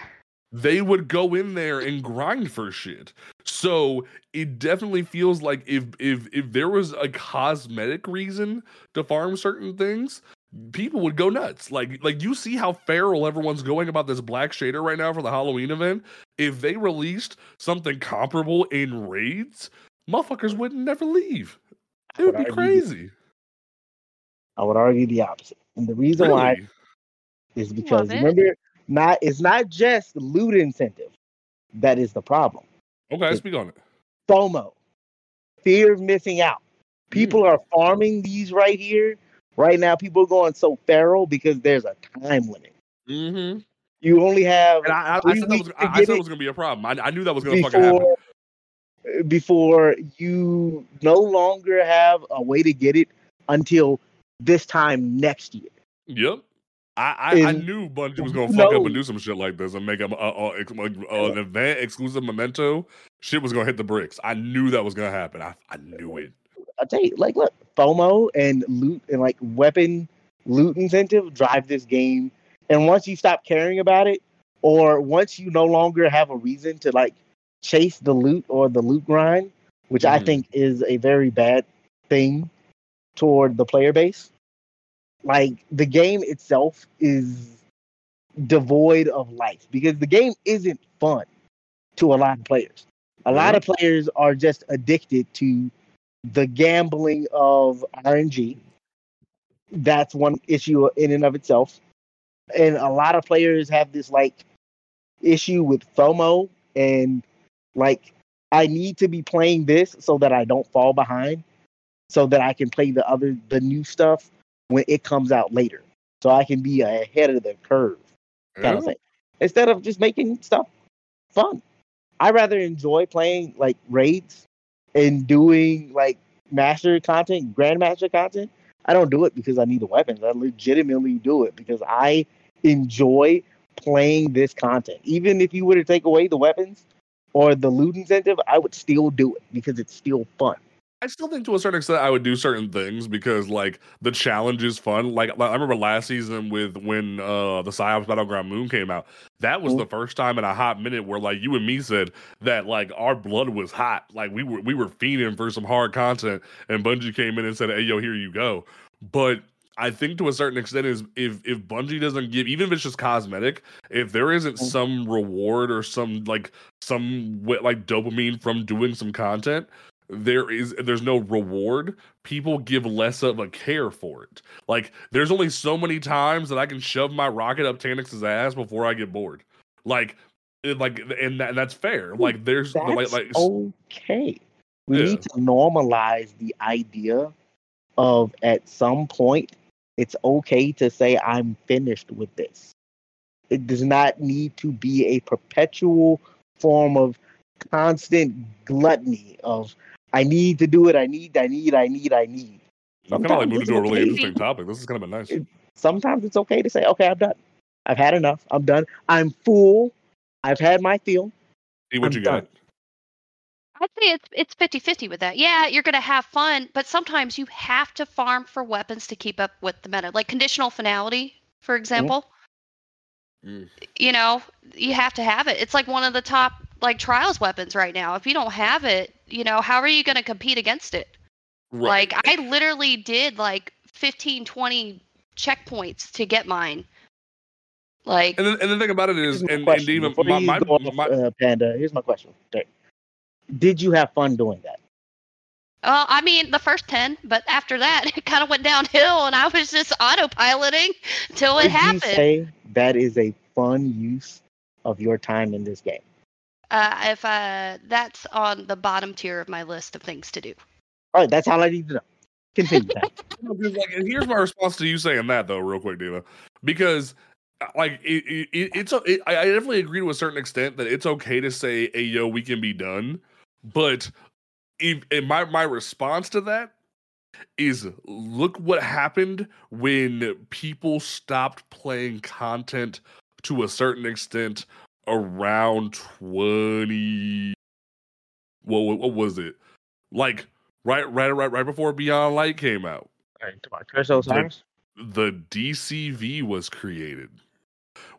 They would go in there and grind for shit. So it definitely feels like if if if there was a cosmetic reason to farm certain things, people would go nuts. Like like you see how feral everyone's going about this black shader right now for the Halloween event. If they released something comparable in raids, motherfuckers wouldn't never leave. It would, would be crazy. The, I would argue the opposite. And the reason really? why is because, remember, not it's not just loot incentive that is the problem. Okay, it's speak on it. FOMO. Fear of missing out. People mm. are farming these right here. Right now, people are going so feral because there's a time limit. Mm-hmm. You only have... And I, I, I said that was, I, I said it was going to be a problem. I, I knew that was going to fucking happen. Before you no longer have a way to get it until this time next year. Yep. I, I, I knew Bungie was going to fuck know. up and do some shit like this and make up an event exclusive memento. Shit was going to hit the bricks. I knew that was going to happen. I, I knew it. I tell you, like, look, FOMO and loot and like weapon loot incentive drive this game. And once you stop caring about it, or once you no longer have a reason to like chase the loot or the loot grind, which mm. I think is a very bad thing toward the player base. Like, the game itself is devoid of life because the game isn't fun to a lot of players. A lot mm. of players are just addicted to the gambling of R N G. That's one issue in and of itself. And a lot of players have this, like, issue with FOMO and like, I need to be playing this so that I don't fall behind, so that I can play the other, the new stuff when it comes out later, so I can be ahead of the curve, kind yeah. of thing. Instead of just making stuff fun, I rather enjoy playing like raids and doing like master content, grandmaster content. I don't do it because I need the weapons. I legitimately do it because I enjoy playing this content. Even if you were to take away the weapons or the loot incentive, I would still do it because it's still fun. I still think to a certain extent I would do certain things because like the challenge is fun. Like, like I remember last season with when uh, the PsyOps Battleground Moon came out. That was mm-hmm. the first time in a hot minute where like you and me said that like our blood was hot. Like we were we were fiending for some hard content, and Bungie came in and said, "Hey yo, here you go." But I think to a certain extent is if if Bungie doesn't give, even if it's just cosmetic, if there isn't some reward or some like some like dopamine from doing some content, there is there's no reward. People give less of a care for it. Like there's only so many times that I can shove my rocket up Tanix's ass before I get bored. Like like and, that, and that's fair. Like there's that's like, like okay. We yeah. need to normalize the idea of at some point it's okay to say I'm finished with this. It does not need to be a perpetual form of constant gluttony of I need to do it, I need, I need, I need, I need. I'm kind of like moving to a really interesting topic. This is kind of been nice. Sometimes it's okay to say, okay, I'm done. I've had enough. I'm done. I'm full. I've had my fill. See what I'm you done. got. I'd say it's it's fifty-fifty with that. Yeah, you're going to have fun, but sometimes you have to farm for weapons to keep up with the meta. Like conditional finality, for example. Mm. You know, you have to have it. It's like one of the top like trials weapons right now. If you don't have it, you know, how are you going to compete against it? Right. Like I literally did like fifteen, twenty checkpoints to get mine. Like, and the, and the thing about it is, and, and even my, my, my, my uh, Panda, here's my question. Dick. Did you have fun doing that? Uh, I mean, the first ten, but after that, it kind of went downhill, and I was just autopiloting till it Would happened. Would you say that is a fun use of your time in this game? Uh, if uh, that's on the bottom tier of my list of things to do. All right, that's all I need to know. Continue. Like, and here's my response to you saying that, though, real quick, Diva, because. Like it, it, it's a, it, I definitely agree to a certain extent that it's okay to say, "Hey, yo, we can be done," but if, if my my response to that is, look what happened when people stopped playing content to a certain extent around twenty. What what was it? Like right right right right before Beyond Light came out. All right, come on, curse those times. The D C V was created.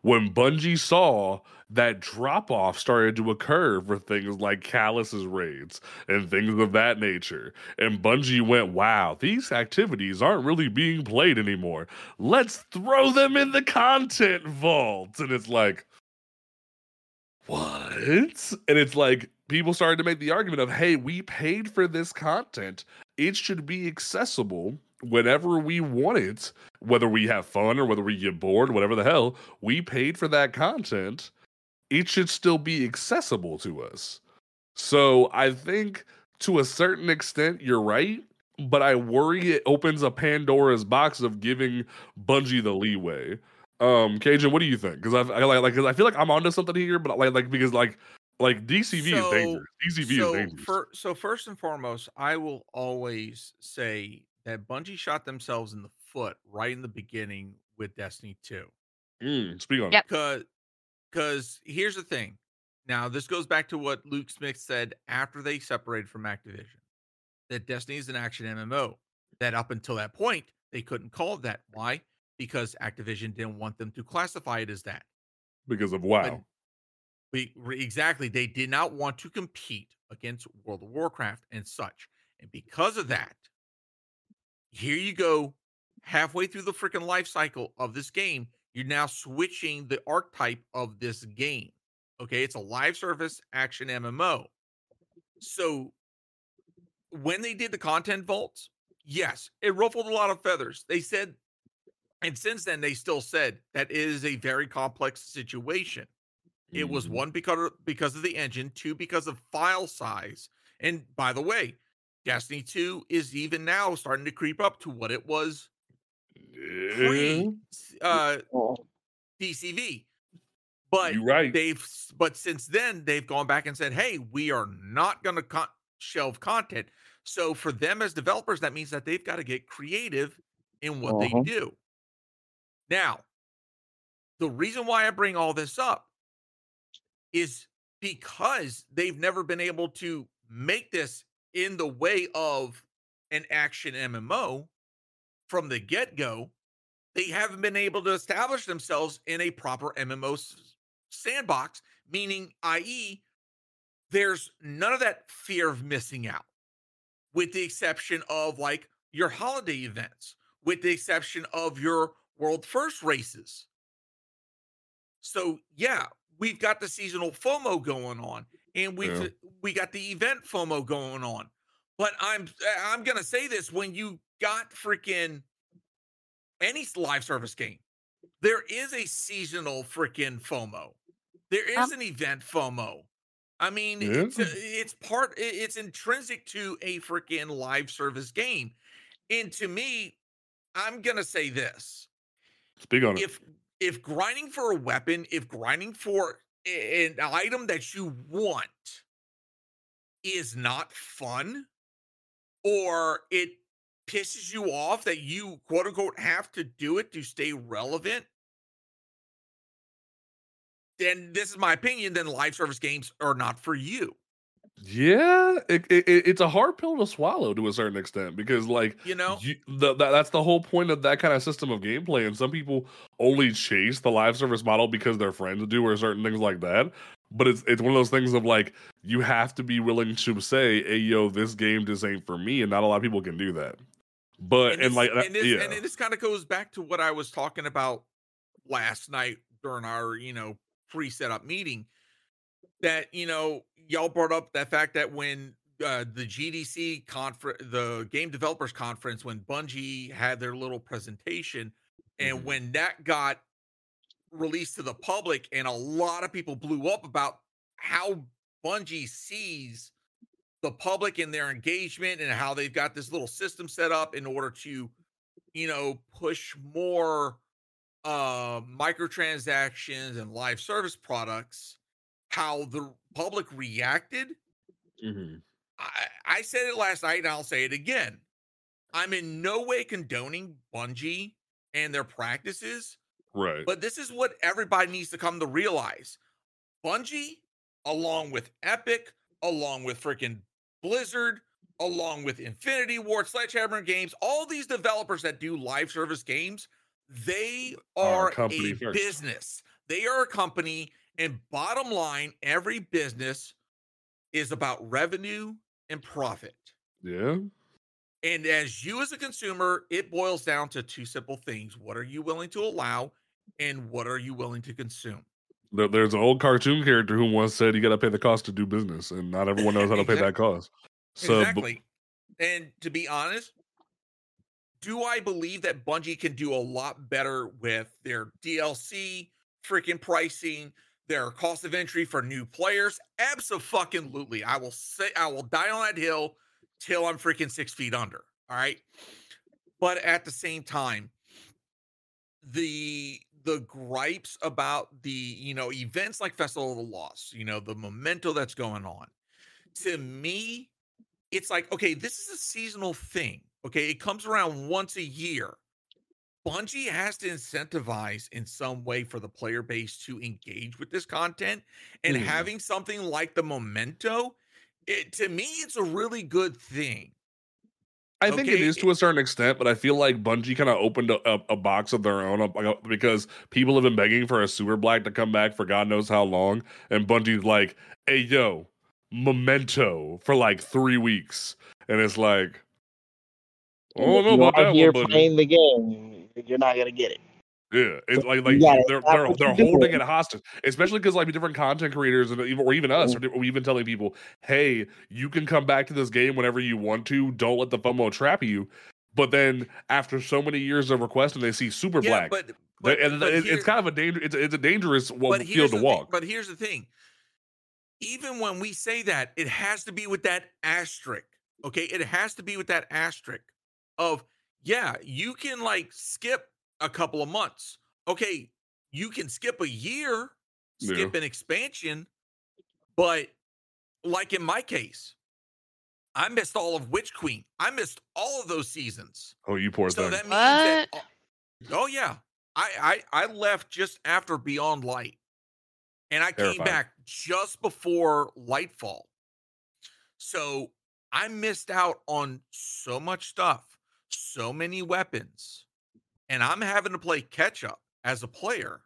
When Bungie saw that drop-off started to occur for things like Callus's raids and things of that nature, and Bungie went, wow, these activities aren't really being played anymore. Let's throw them in the content vault. And it's like, what? And it's like, people started to make the argument of, hey, we paid for this content. It should be accessible whenever we want it, whether we have fun or whether we get bored, whatever the hell, we paid for that content. It should still be accessible to us. So I think to a certain extent, you're right, but I worry it opens a Pandora's box of giving Bungie the leeway. Um, Cajun, what do you think? Because I, I like, because like, I feel like I'm onto something here, but like, like because like, like D C V so, is dangerous. D C V so is dangerous. For, so first and foremost, I will always say that Bungie shot themselves in the foot right in the beginning with Destiny Two. Mm, speak on yep. Cause, cause here's the thing. Now this goes back to what Luke Smith said after they separated from Activision, that Destiny is an action M M O. That up until that point they couldn't call it that. Why? Because Activision didn't want them to classify it as that. Because of WoW. We, exactly. They did not want to compete against World of Warcraft and such, and because of that. Here you go, halfway through the freaking life cycle of this game, you're now switching the archetype of this game. Okay, it's a live service action M M O. So when they did the content vaults, yes, it ruffled a lot of feathers. They said, and since then they still said that it is a very complex situation. Mm-hmm. It was one because of, because of the engine, two because of file size, and by the way, Destiny two is even now starting to creep up to what it was pre uh, D C V. But You're right. they've but since then they've gone back and said, "Hey, we are not going to con- shelve content." So for them as developers, that means that they've got to get creative in what uh-huh. they do. Now, the reason why I bring all this up is because they've never been able to make this in the way of an action M M O from the get-go. They haven't been able to establish themselves in a proper M M O sandbox, meaning, that is, there's none of that fear of missing out, with the exception of like your holiday events, with the exception of your world first races. So yeah, we've got the seasonal FOMO going on, and we yeah. we got the event FOMO going on. But I'm I'm gonna say this: when you got freaking any live service game, there is a seasonal freaking FOMO. There is an event FOMO. I mean, yeah. it's, it's part. It's intrinsic to a freaking live service game. And to me, I'm gonna say this. Speak on if, it. If if grinding for a weapon, if grinding for an item that you want is not fun, or it pisses you off that you quote unquote have to do it to stay relevant, then this is my opinion, then live service games are not for you. Yeah, it, it, it's a hard pill to swallow to a certain extent, because like, you know, you, the, that, that's the whole point of that kind of system of gameplay. And some people only chase the live service model because their friends do or certain things like that. But it's it's one of those things of like, you have to be willing to say, hey, yo, this game just ain't for me. And not a lot of people can do that. But and, and like, and this, yeah. and this kind of goes back to what I was talking about last night during our, you know, pre-setup meeting, that, you know, y'all brought up that fact that when uh, the G D C conference, the Game Developers Conference, when Bungie had their little presentation, and mm-hmm. when that got released to the public, and a lot of people blew up about how Bungie sees the public and their engagement, and how they've got this little system set up in order to, you know, push more uh, microtransactions and live service products, how the public reacted. Mm-hmm. I, I said it last night, and I'll say it again. I'm in no way condoning Bungie and their practices. Right. But this is what everybody needs to come to realize. Bungie, along with Epic, along with freaking Blizzard, along with Infinity Ward, Sledgehammer Games, all these developers that do live service games, they are a business. They are a company, and bottom line, every business is about revenue and profit. Yeah. And as you as a consumer, it boils down to two simple things. What are you willing to allow, and what are you willing to consume? There, there's an old cartoon character who once said, you got to pay the cost to do business, and not everyone knows how to exactly. pay that cost. So, exactly. But- and to be honest, do I believe that Bungie can do a lot better with their D L C freaking pricing, their cost of entry for new players? Abso-fucking-lutely. I will say, I will die on that hill till I'm freaking six feet under. All right. But at the same time, the the gripes about the, you know, events like Festival of the Lost, you know, the memento that's going on, to me, it's like, okay, this is a seasonal thing. Okay. It comes around once a year. Bungie has to incentivize in some way for the player base to engage with this content, and mm. having something like the memento, It, to me, it's a really good thing. I okay? think it is to a certain extent, but I feel like Bungie kind of opened a, a, a box of their own, because people have been begging for a Sewer Black to come back for God knows how long, and Bungie's like, hey, yo, memento for like three weeks. And it's like, I don't know about that one, Bungie. Playing the game, you're not going to get it. Yeah, it's like like yeah, they're they're they're holding it hostage, especially because like different content creators and even or even us, mm-hmm. we've been telling people, hey, you can come back to this game whenever you want to. Don't let the FOMO trap you. But then after so many years of requesting, they see Super yeah, Black, but, but, and but it's here, kind of a danger. It's it's a dangerous well, field to walk. Thing, but here's the thing: even when we say that, it has to be with that asterisk. Okay, it has to be with that asterisk of yeah, you can like skip a couple of months. Okay, you can skip a year, skip yeah. an expansion, but like in my case, I missed all of Witch Queen. I missed all of those seasons. Oh, you poor so thing. That means that, oh, yeah. I, I, I left just after Beyond Light, and I Terrifying. came back just before Lightfall. So I missed out on so much stuff, so many weapons. And I'm having to play catch up as a player.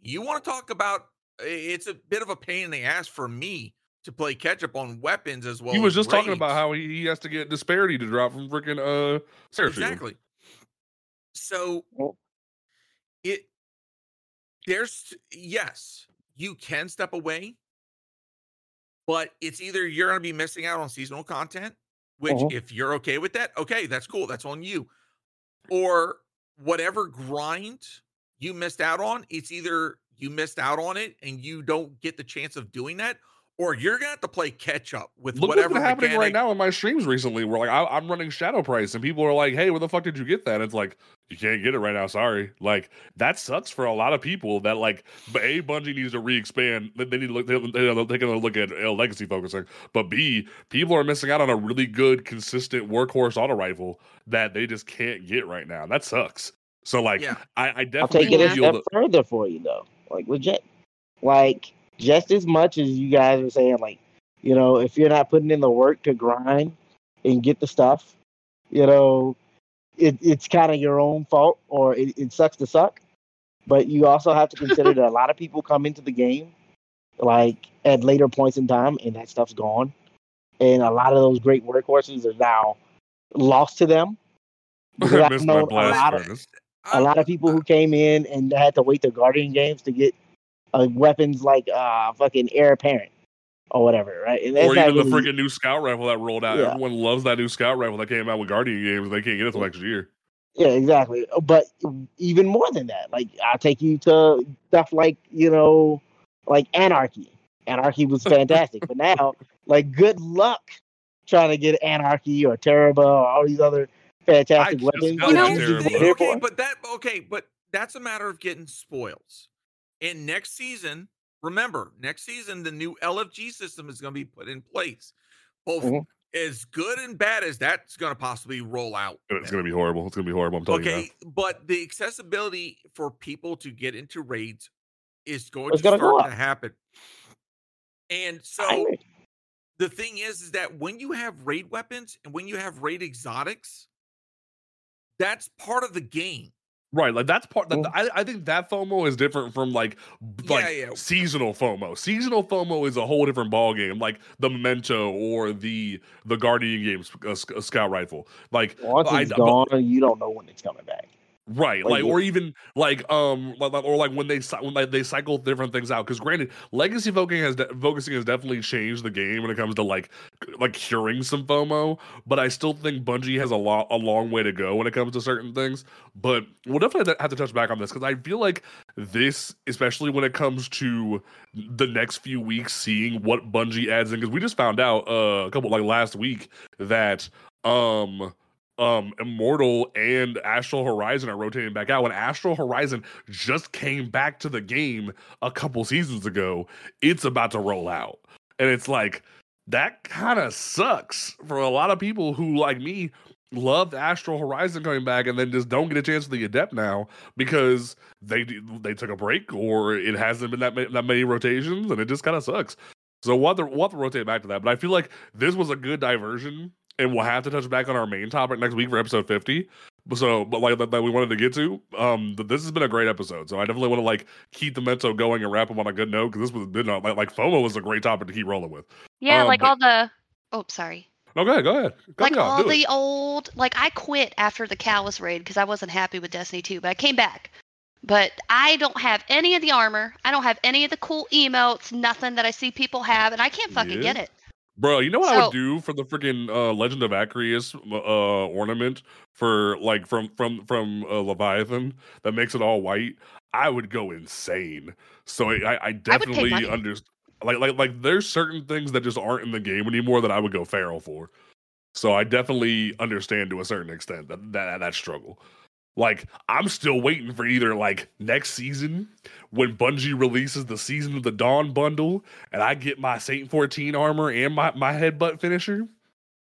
You want to talk about, it's a bit of a pain in the ass for me to play catch up on weapons as well. He was just raids. talking about how he has to get Disparity to drop from freaking uh Seraph Shield. Exactly. So well, it there's yes, you can step away, but it's either you're going to be missing out on seasonal content, which uh-huh. if you're okay with that, okay, that's cool, that's on you. Or whatever grind you missed out on, it's either you missed out on it and you don't get the chance of doing that, or you're gonna have to play catch up with Look whatever what's happening mechanic. Right now in my streams recently, where like I, I'm running Shadow Price and people are like, "Hey, where the fuck did you get that?" It's like, you can't get it right now. Sorry. Like, that sucks for a lot of people. That like, A, Bungie needs to re-expand. They need to look. They, they're taking a look at L legacy focusing. But B, people are missing out on a really good, consistent workhorse auto rifle that they just can't get right now. That sucks. So like, yeah. I, I definitely I'll take it a step further for you though. Like legit, like. Just as much as you guys are saying, like, you know, if you're not putting in the work to grind and get the stuff, you know, it, it's kind of your own fault, or it, it sucks to suck. But you also have to consider that a lot of people come into the game, like, at later points in time, and that stuff's gone. And a lot of those great workhorses are now lost to them. I missed my blast furnace. A lot of people who came in and had to wait their Guardian games to get Uh, weapons like uh, fucking Heir Apparent or whatever, right? And that's or even really... the freaking new scout rifle that rolled out. Yeah. Everyone loves that new scout rifle that came out with Guardian games. They can't get it till next year. Yeah, exactly. But even more than that, like, I'll take you to stuff like, you know, like Anarchy. Anarchy was fantastic. But now, like, good luck trying to get Anarchy or Terriba or all these other fantastic I weapons. You know, they, okay, but that, okay, but that's a matter of getting spoils. And next season, remember, next season, the new L F G system is going to be put in place. Both mm-hmm. as good and bad as that's going to possibly roll out. It's going to be horrible. It's going to be horrible. I'm telling okay, you now. But the accessibility for people to get into raids is going it's to start to happen. And so the thing is, is that when you have raid weapons and when you have raid exotics, that's part of the game. Right, like that's part. That, I I think that FOMO is different from like like yeah, yeah. seasonal FOMO. Seasonal FOMO is a whole different ball game, like the Memento or the the Guardian games, uh, scout rifle. Like once it's I, gone, but, you don't know when it's coming back. Right, like, like or even like um, like, or like when they when like, they cycle different things out. Because granted, legacy focusing has de- focusing has definitely changed the game when it comes to like like curing some FOMO. But I still think Bungie has a lot a long way to go when it comes to certain things. But we'll definitely have to touch back on this because I feel like this, especially when it comes to the next few weeks, seeing what Bungie adds in. Because we just found out uh, a couple like last week that um. Um, Immortal and Astral Horizon are rotating back out. When Astral Horizon just came back to the game a couple seasons ago, it's about to roll out. And it's like, that kind of sucks for a lot of people who, like me, loved Astral Horizon coming back and then just don't get a chance for the Adept now because they they took a break or it hasn't been that many, that many rotations, and it just kind of sucks. So we'll have to, we'll have to rotate back to that. But I feel like this was a good diversion. And we'll have to touch back on our main topic next week for episode fifty. So, but like that, that we wanted to get to. Um, this has been a great episode. So I definitely want to like keep the Memento going and wrap them on a good note because this was been a, like like FOMO was a great topic to keep rolling with. Yeah, um, like but, all the. Oh, sorry. No, go ahead. Go ahead. Go like all the it. old. Like I quit after the Callus raid because I wasn't happy with Destiny Two, but I came back. But I don't have any of the armor. I don't have any of the cool emotes. Nothing that I see people have, and I can't fucking yeah. get it. Bro, you know what so, I would do for the freaking uh, Legend of Acrius uh, ornament for like from from from uh, Leviathan that makes it all white? I would go insane. So I, I definitely understand. Like like like, there's certain things that just aren't in the game anymore that I would go feral for. So I definitely understand to a certain extent that that, that struggle. Like, I'm still waiting for either, like, next season when Bungie releases the Season of the Dawn bundle and I get my Satan fourteen armor and my, my headbutt finisher.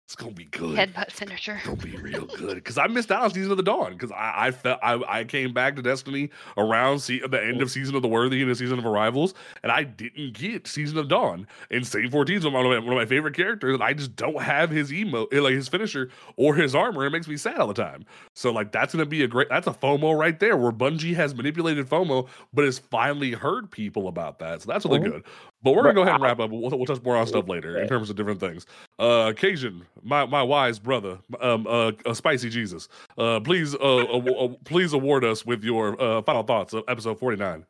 It's going to be good. Headbutt finisher. It's going to be real good. Because I missed out on Season of the Dawn. Because I I, felt, I I came back to Destiny around se- the end of Season of the Worthy and the Season of Arrivals. And I didn't get Season of Dawn. And Satan fourteen is one of, my, one of my favorite characters. And I just don't have his emo, like his finisher or his armor. It makes me sad all the time. So like that's going to be a great, that's a FOMO right there. Where Bungie has manipulated FOMO, but has finally heard people about that. So that's really mm-hmm. good. But we're going to go ahead and wrap up. We'll, we'll touch more on stuff later in terms of different things. Uh, Cajun, my, my wise brother, um, uh, uh, Spicy Jesus, uh, please uh, uh, please award us with your uh, final thoughts of episode forty-nine.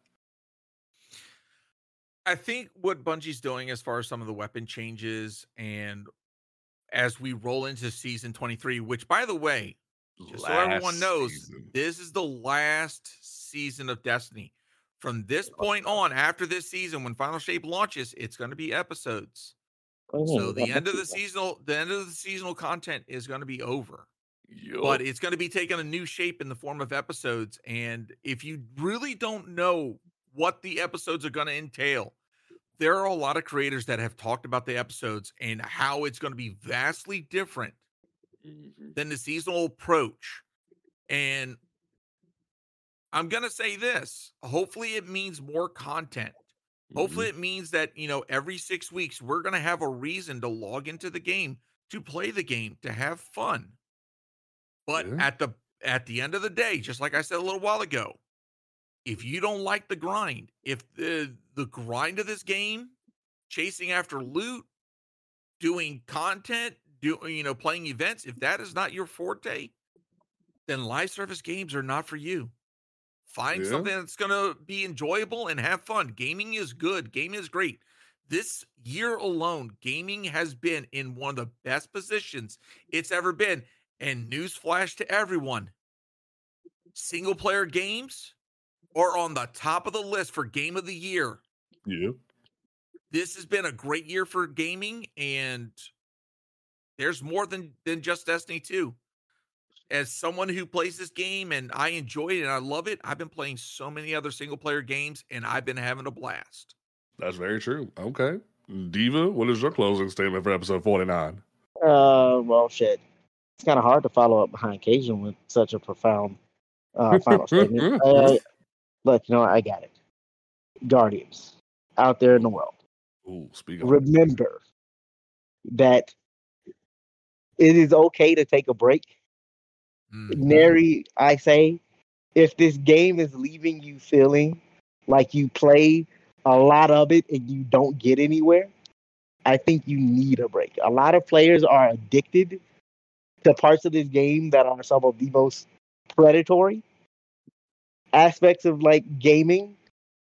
I think what Bungie's doing as far as some of the weapon changes, and as we roll into season twenty-three, which, by the way, just last so everyone knows, season. This is the last season of Destiny. From this point on, after this season, when Final Shape launches, it's going to be episodes. Oh, so the end of the seasonal, the end of the seasonal content is going to be over, yo. But it's going to be taking a new shape in the form of episodes. And if you really don't know what the episodes are going to entail, there are a lot of creators that have talked about the episodes and how it's going to be vastly different than the seasonal approach. And I'm going to say this. Hopefully it means more content. Hopefully it means that, you know, every six weeks, we're going to have a reason to log into the game, to play the game, to have fun. But yeah. at the, at the end of the day, just like I said a little while ago, if you don't like the grind, if the, the grind of this game, chasing after loot, doing content, do, you know, playing events, if that is not your forte, then live service games are not for you. Find yeah. something that's going to be enjoyable and have fun. Gaming is good. Gaming is great. This year alone, gaming has been in one of the best positions it's ever been. And newsflash to everyone, single player games are on the top of the list for game of the year. Yeah. This has been a great year for gaming, and there's more than, than just Destiny two. As someone who plays this game and I enjoy it and I love it, I've been playing so many other single player games and I've been having a blast. That's very true. Okay. Diva, what is your closing statement for episode forty-nine? Uh, well, shit. It's kind of hard to follow up behind Cajun with such a profound uh, final statement. Uh, but, you know, I got it. Guardians out there in the world. Ooh, speak on. Remember that it is okay to take a break. Mm-hmm. Nary, I say, if this game is leaving you feeling like you play a lot of it and you don't get anywhere, I think you need a break. A lot of players are addicted to parts of this game that are some of the most predatory aspects of like gaming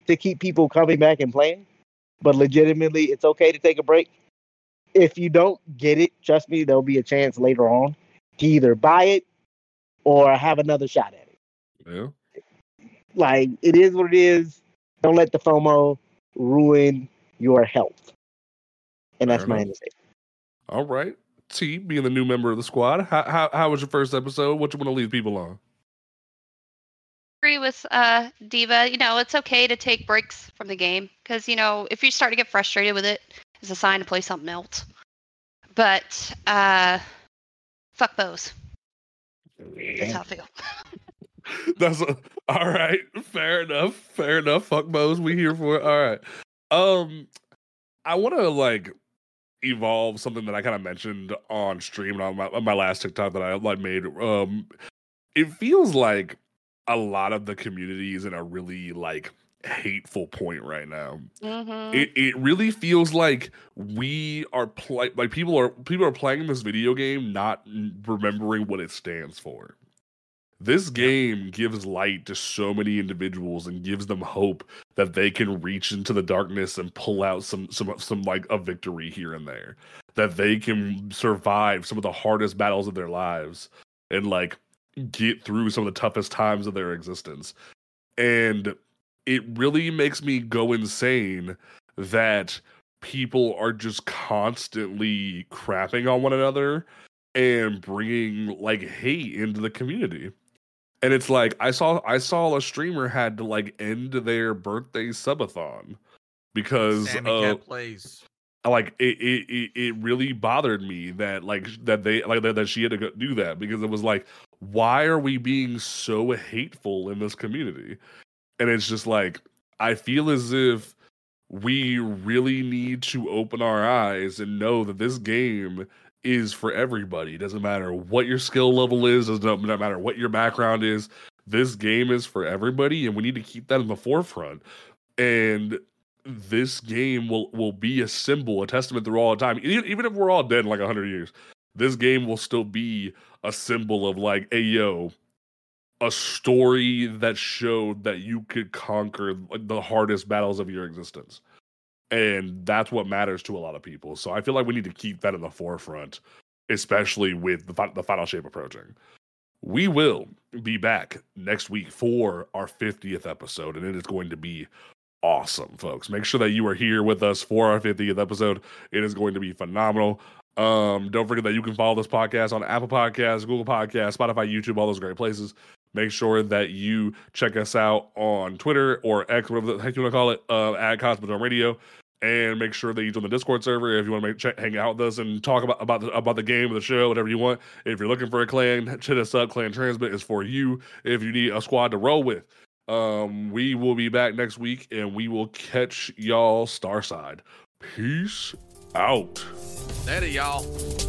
to keep people coming back and playing. But legitimately, it's okay to take a break. If you don't get it, trust me, there'll be a chance later on to either buy it or have another shot at it. Yeah. Like, it is what it is. Don't let the FOMO ruin your health. And that's my end of it. All right. T, being the new member of the squad, how, how, how was your first episode? What you want to leave people on? I agree with uh, Diva. You know, it's okay to take breaks from the game. Because, you know, if you start to get frustrated with it, it's a sign to play something else. But, uh, fuck those. That's how I feel. That's a, all right. Fair enough. Fair enough. Fuck Mo's. We here for it. All right. Um, I want to like evolve something that I kind of mentioned on stream and on my, on my last TikTok that I like made. Um, it feels like a lot of the community is in a really like hateful point right now. Mm-hmm. It it really feels like we are play like people are people are playing this video game not remembering what it stands for. This game gives light to so many individuals and gives them hope that they can reach into the darkness and pull out some some some like a victory here and there. That they can survive some of the hardest battles of their lives and like get through some of the toughest times of their existence. And it really makes me go insane that people are just constantly crapping on one another and bringing like hate into the community. And it's like, I saw, I saw a streamer had to like end their birthday subathon because Sammy uh, Cat plays. Like it, it, it really bothered me that like, that they, like that, that she had to go do that because it was like, why are we being so hateful in this community? And it's just like, I feel as if we really need to open our eyes and know that this game is for everybody. It doesn't matter what your skill level is. It doesn't matter what your background is. This game is for everybody. And we need to keep that in the forefront. And this game will will be a symbol, a testament through all time. Even if we're all dead in like a hundred years, this game will still be a symbol of like, hey, yo, a story that showed that you could conquer the hardest battles of your existence. And that's what matters to a lot of people. So I feel like we need to keep that in the forefront, especially with the, fi- the Final Shape approaching. We will be back next week for our fiftieth episode, and it is going to be awesome, folks. Make sure that you are here with us for our fiftieth episode. It is going to be phenomenal. Um, don't forget that you can follow this podcast on Apple Podcasts, Google Podcasts, Spotify, YouTube, all those great places. Make sure that you check us out on Twitter or X, whatever the heck you want to call it, uh, at Cosmodrome Radio. And make sure that you join the Discord server if you want to make, check, hang out with us and talk about, about, the, about the game or the show, whatever you want. If you're looking for a clan, hit us up. Clan Transmit is for you if you need a squad to roll with. Um, we will be back next week, and we will catch y'all Starside. Peace out. Later, y'all.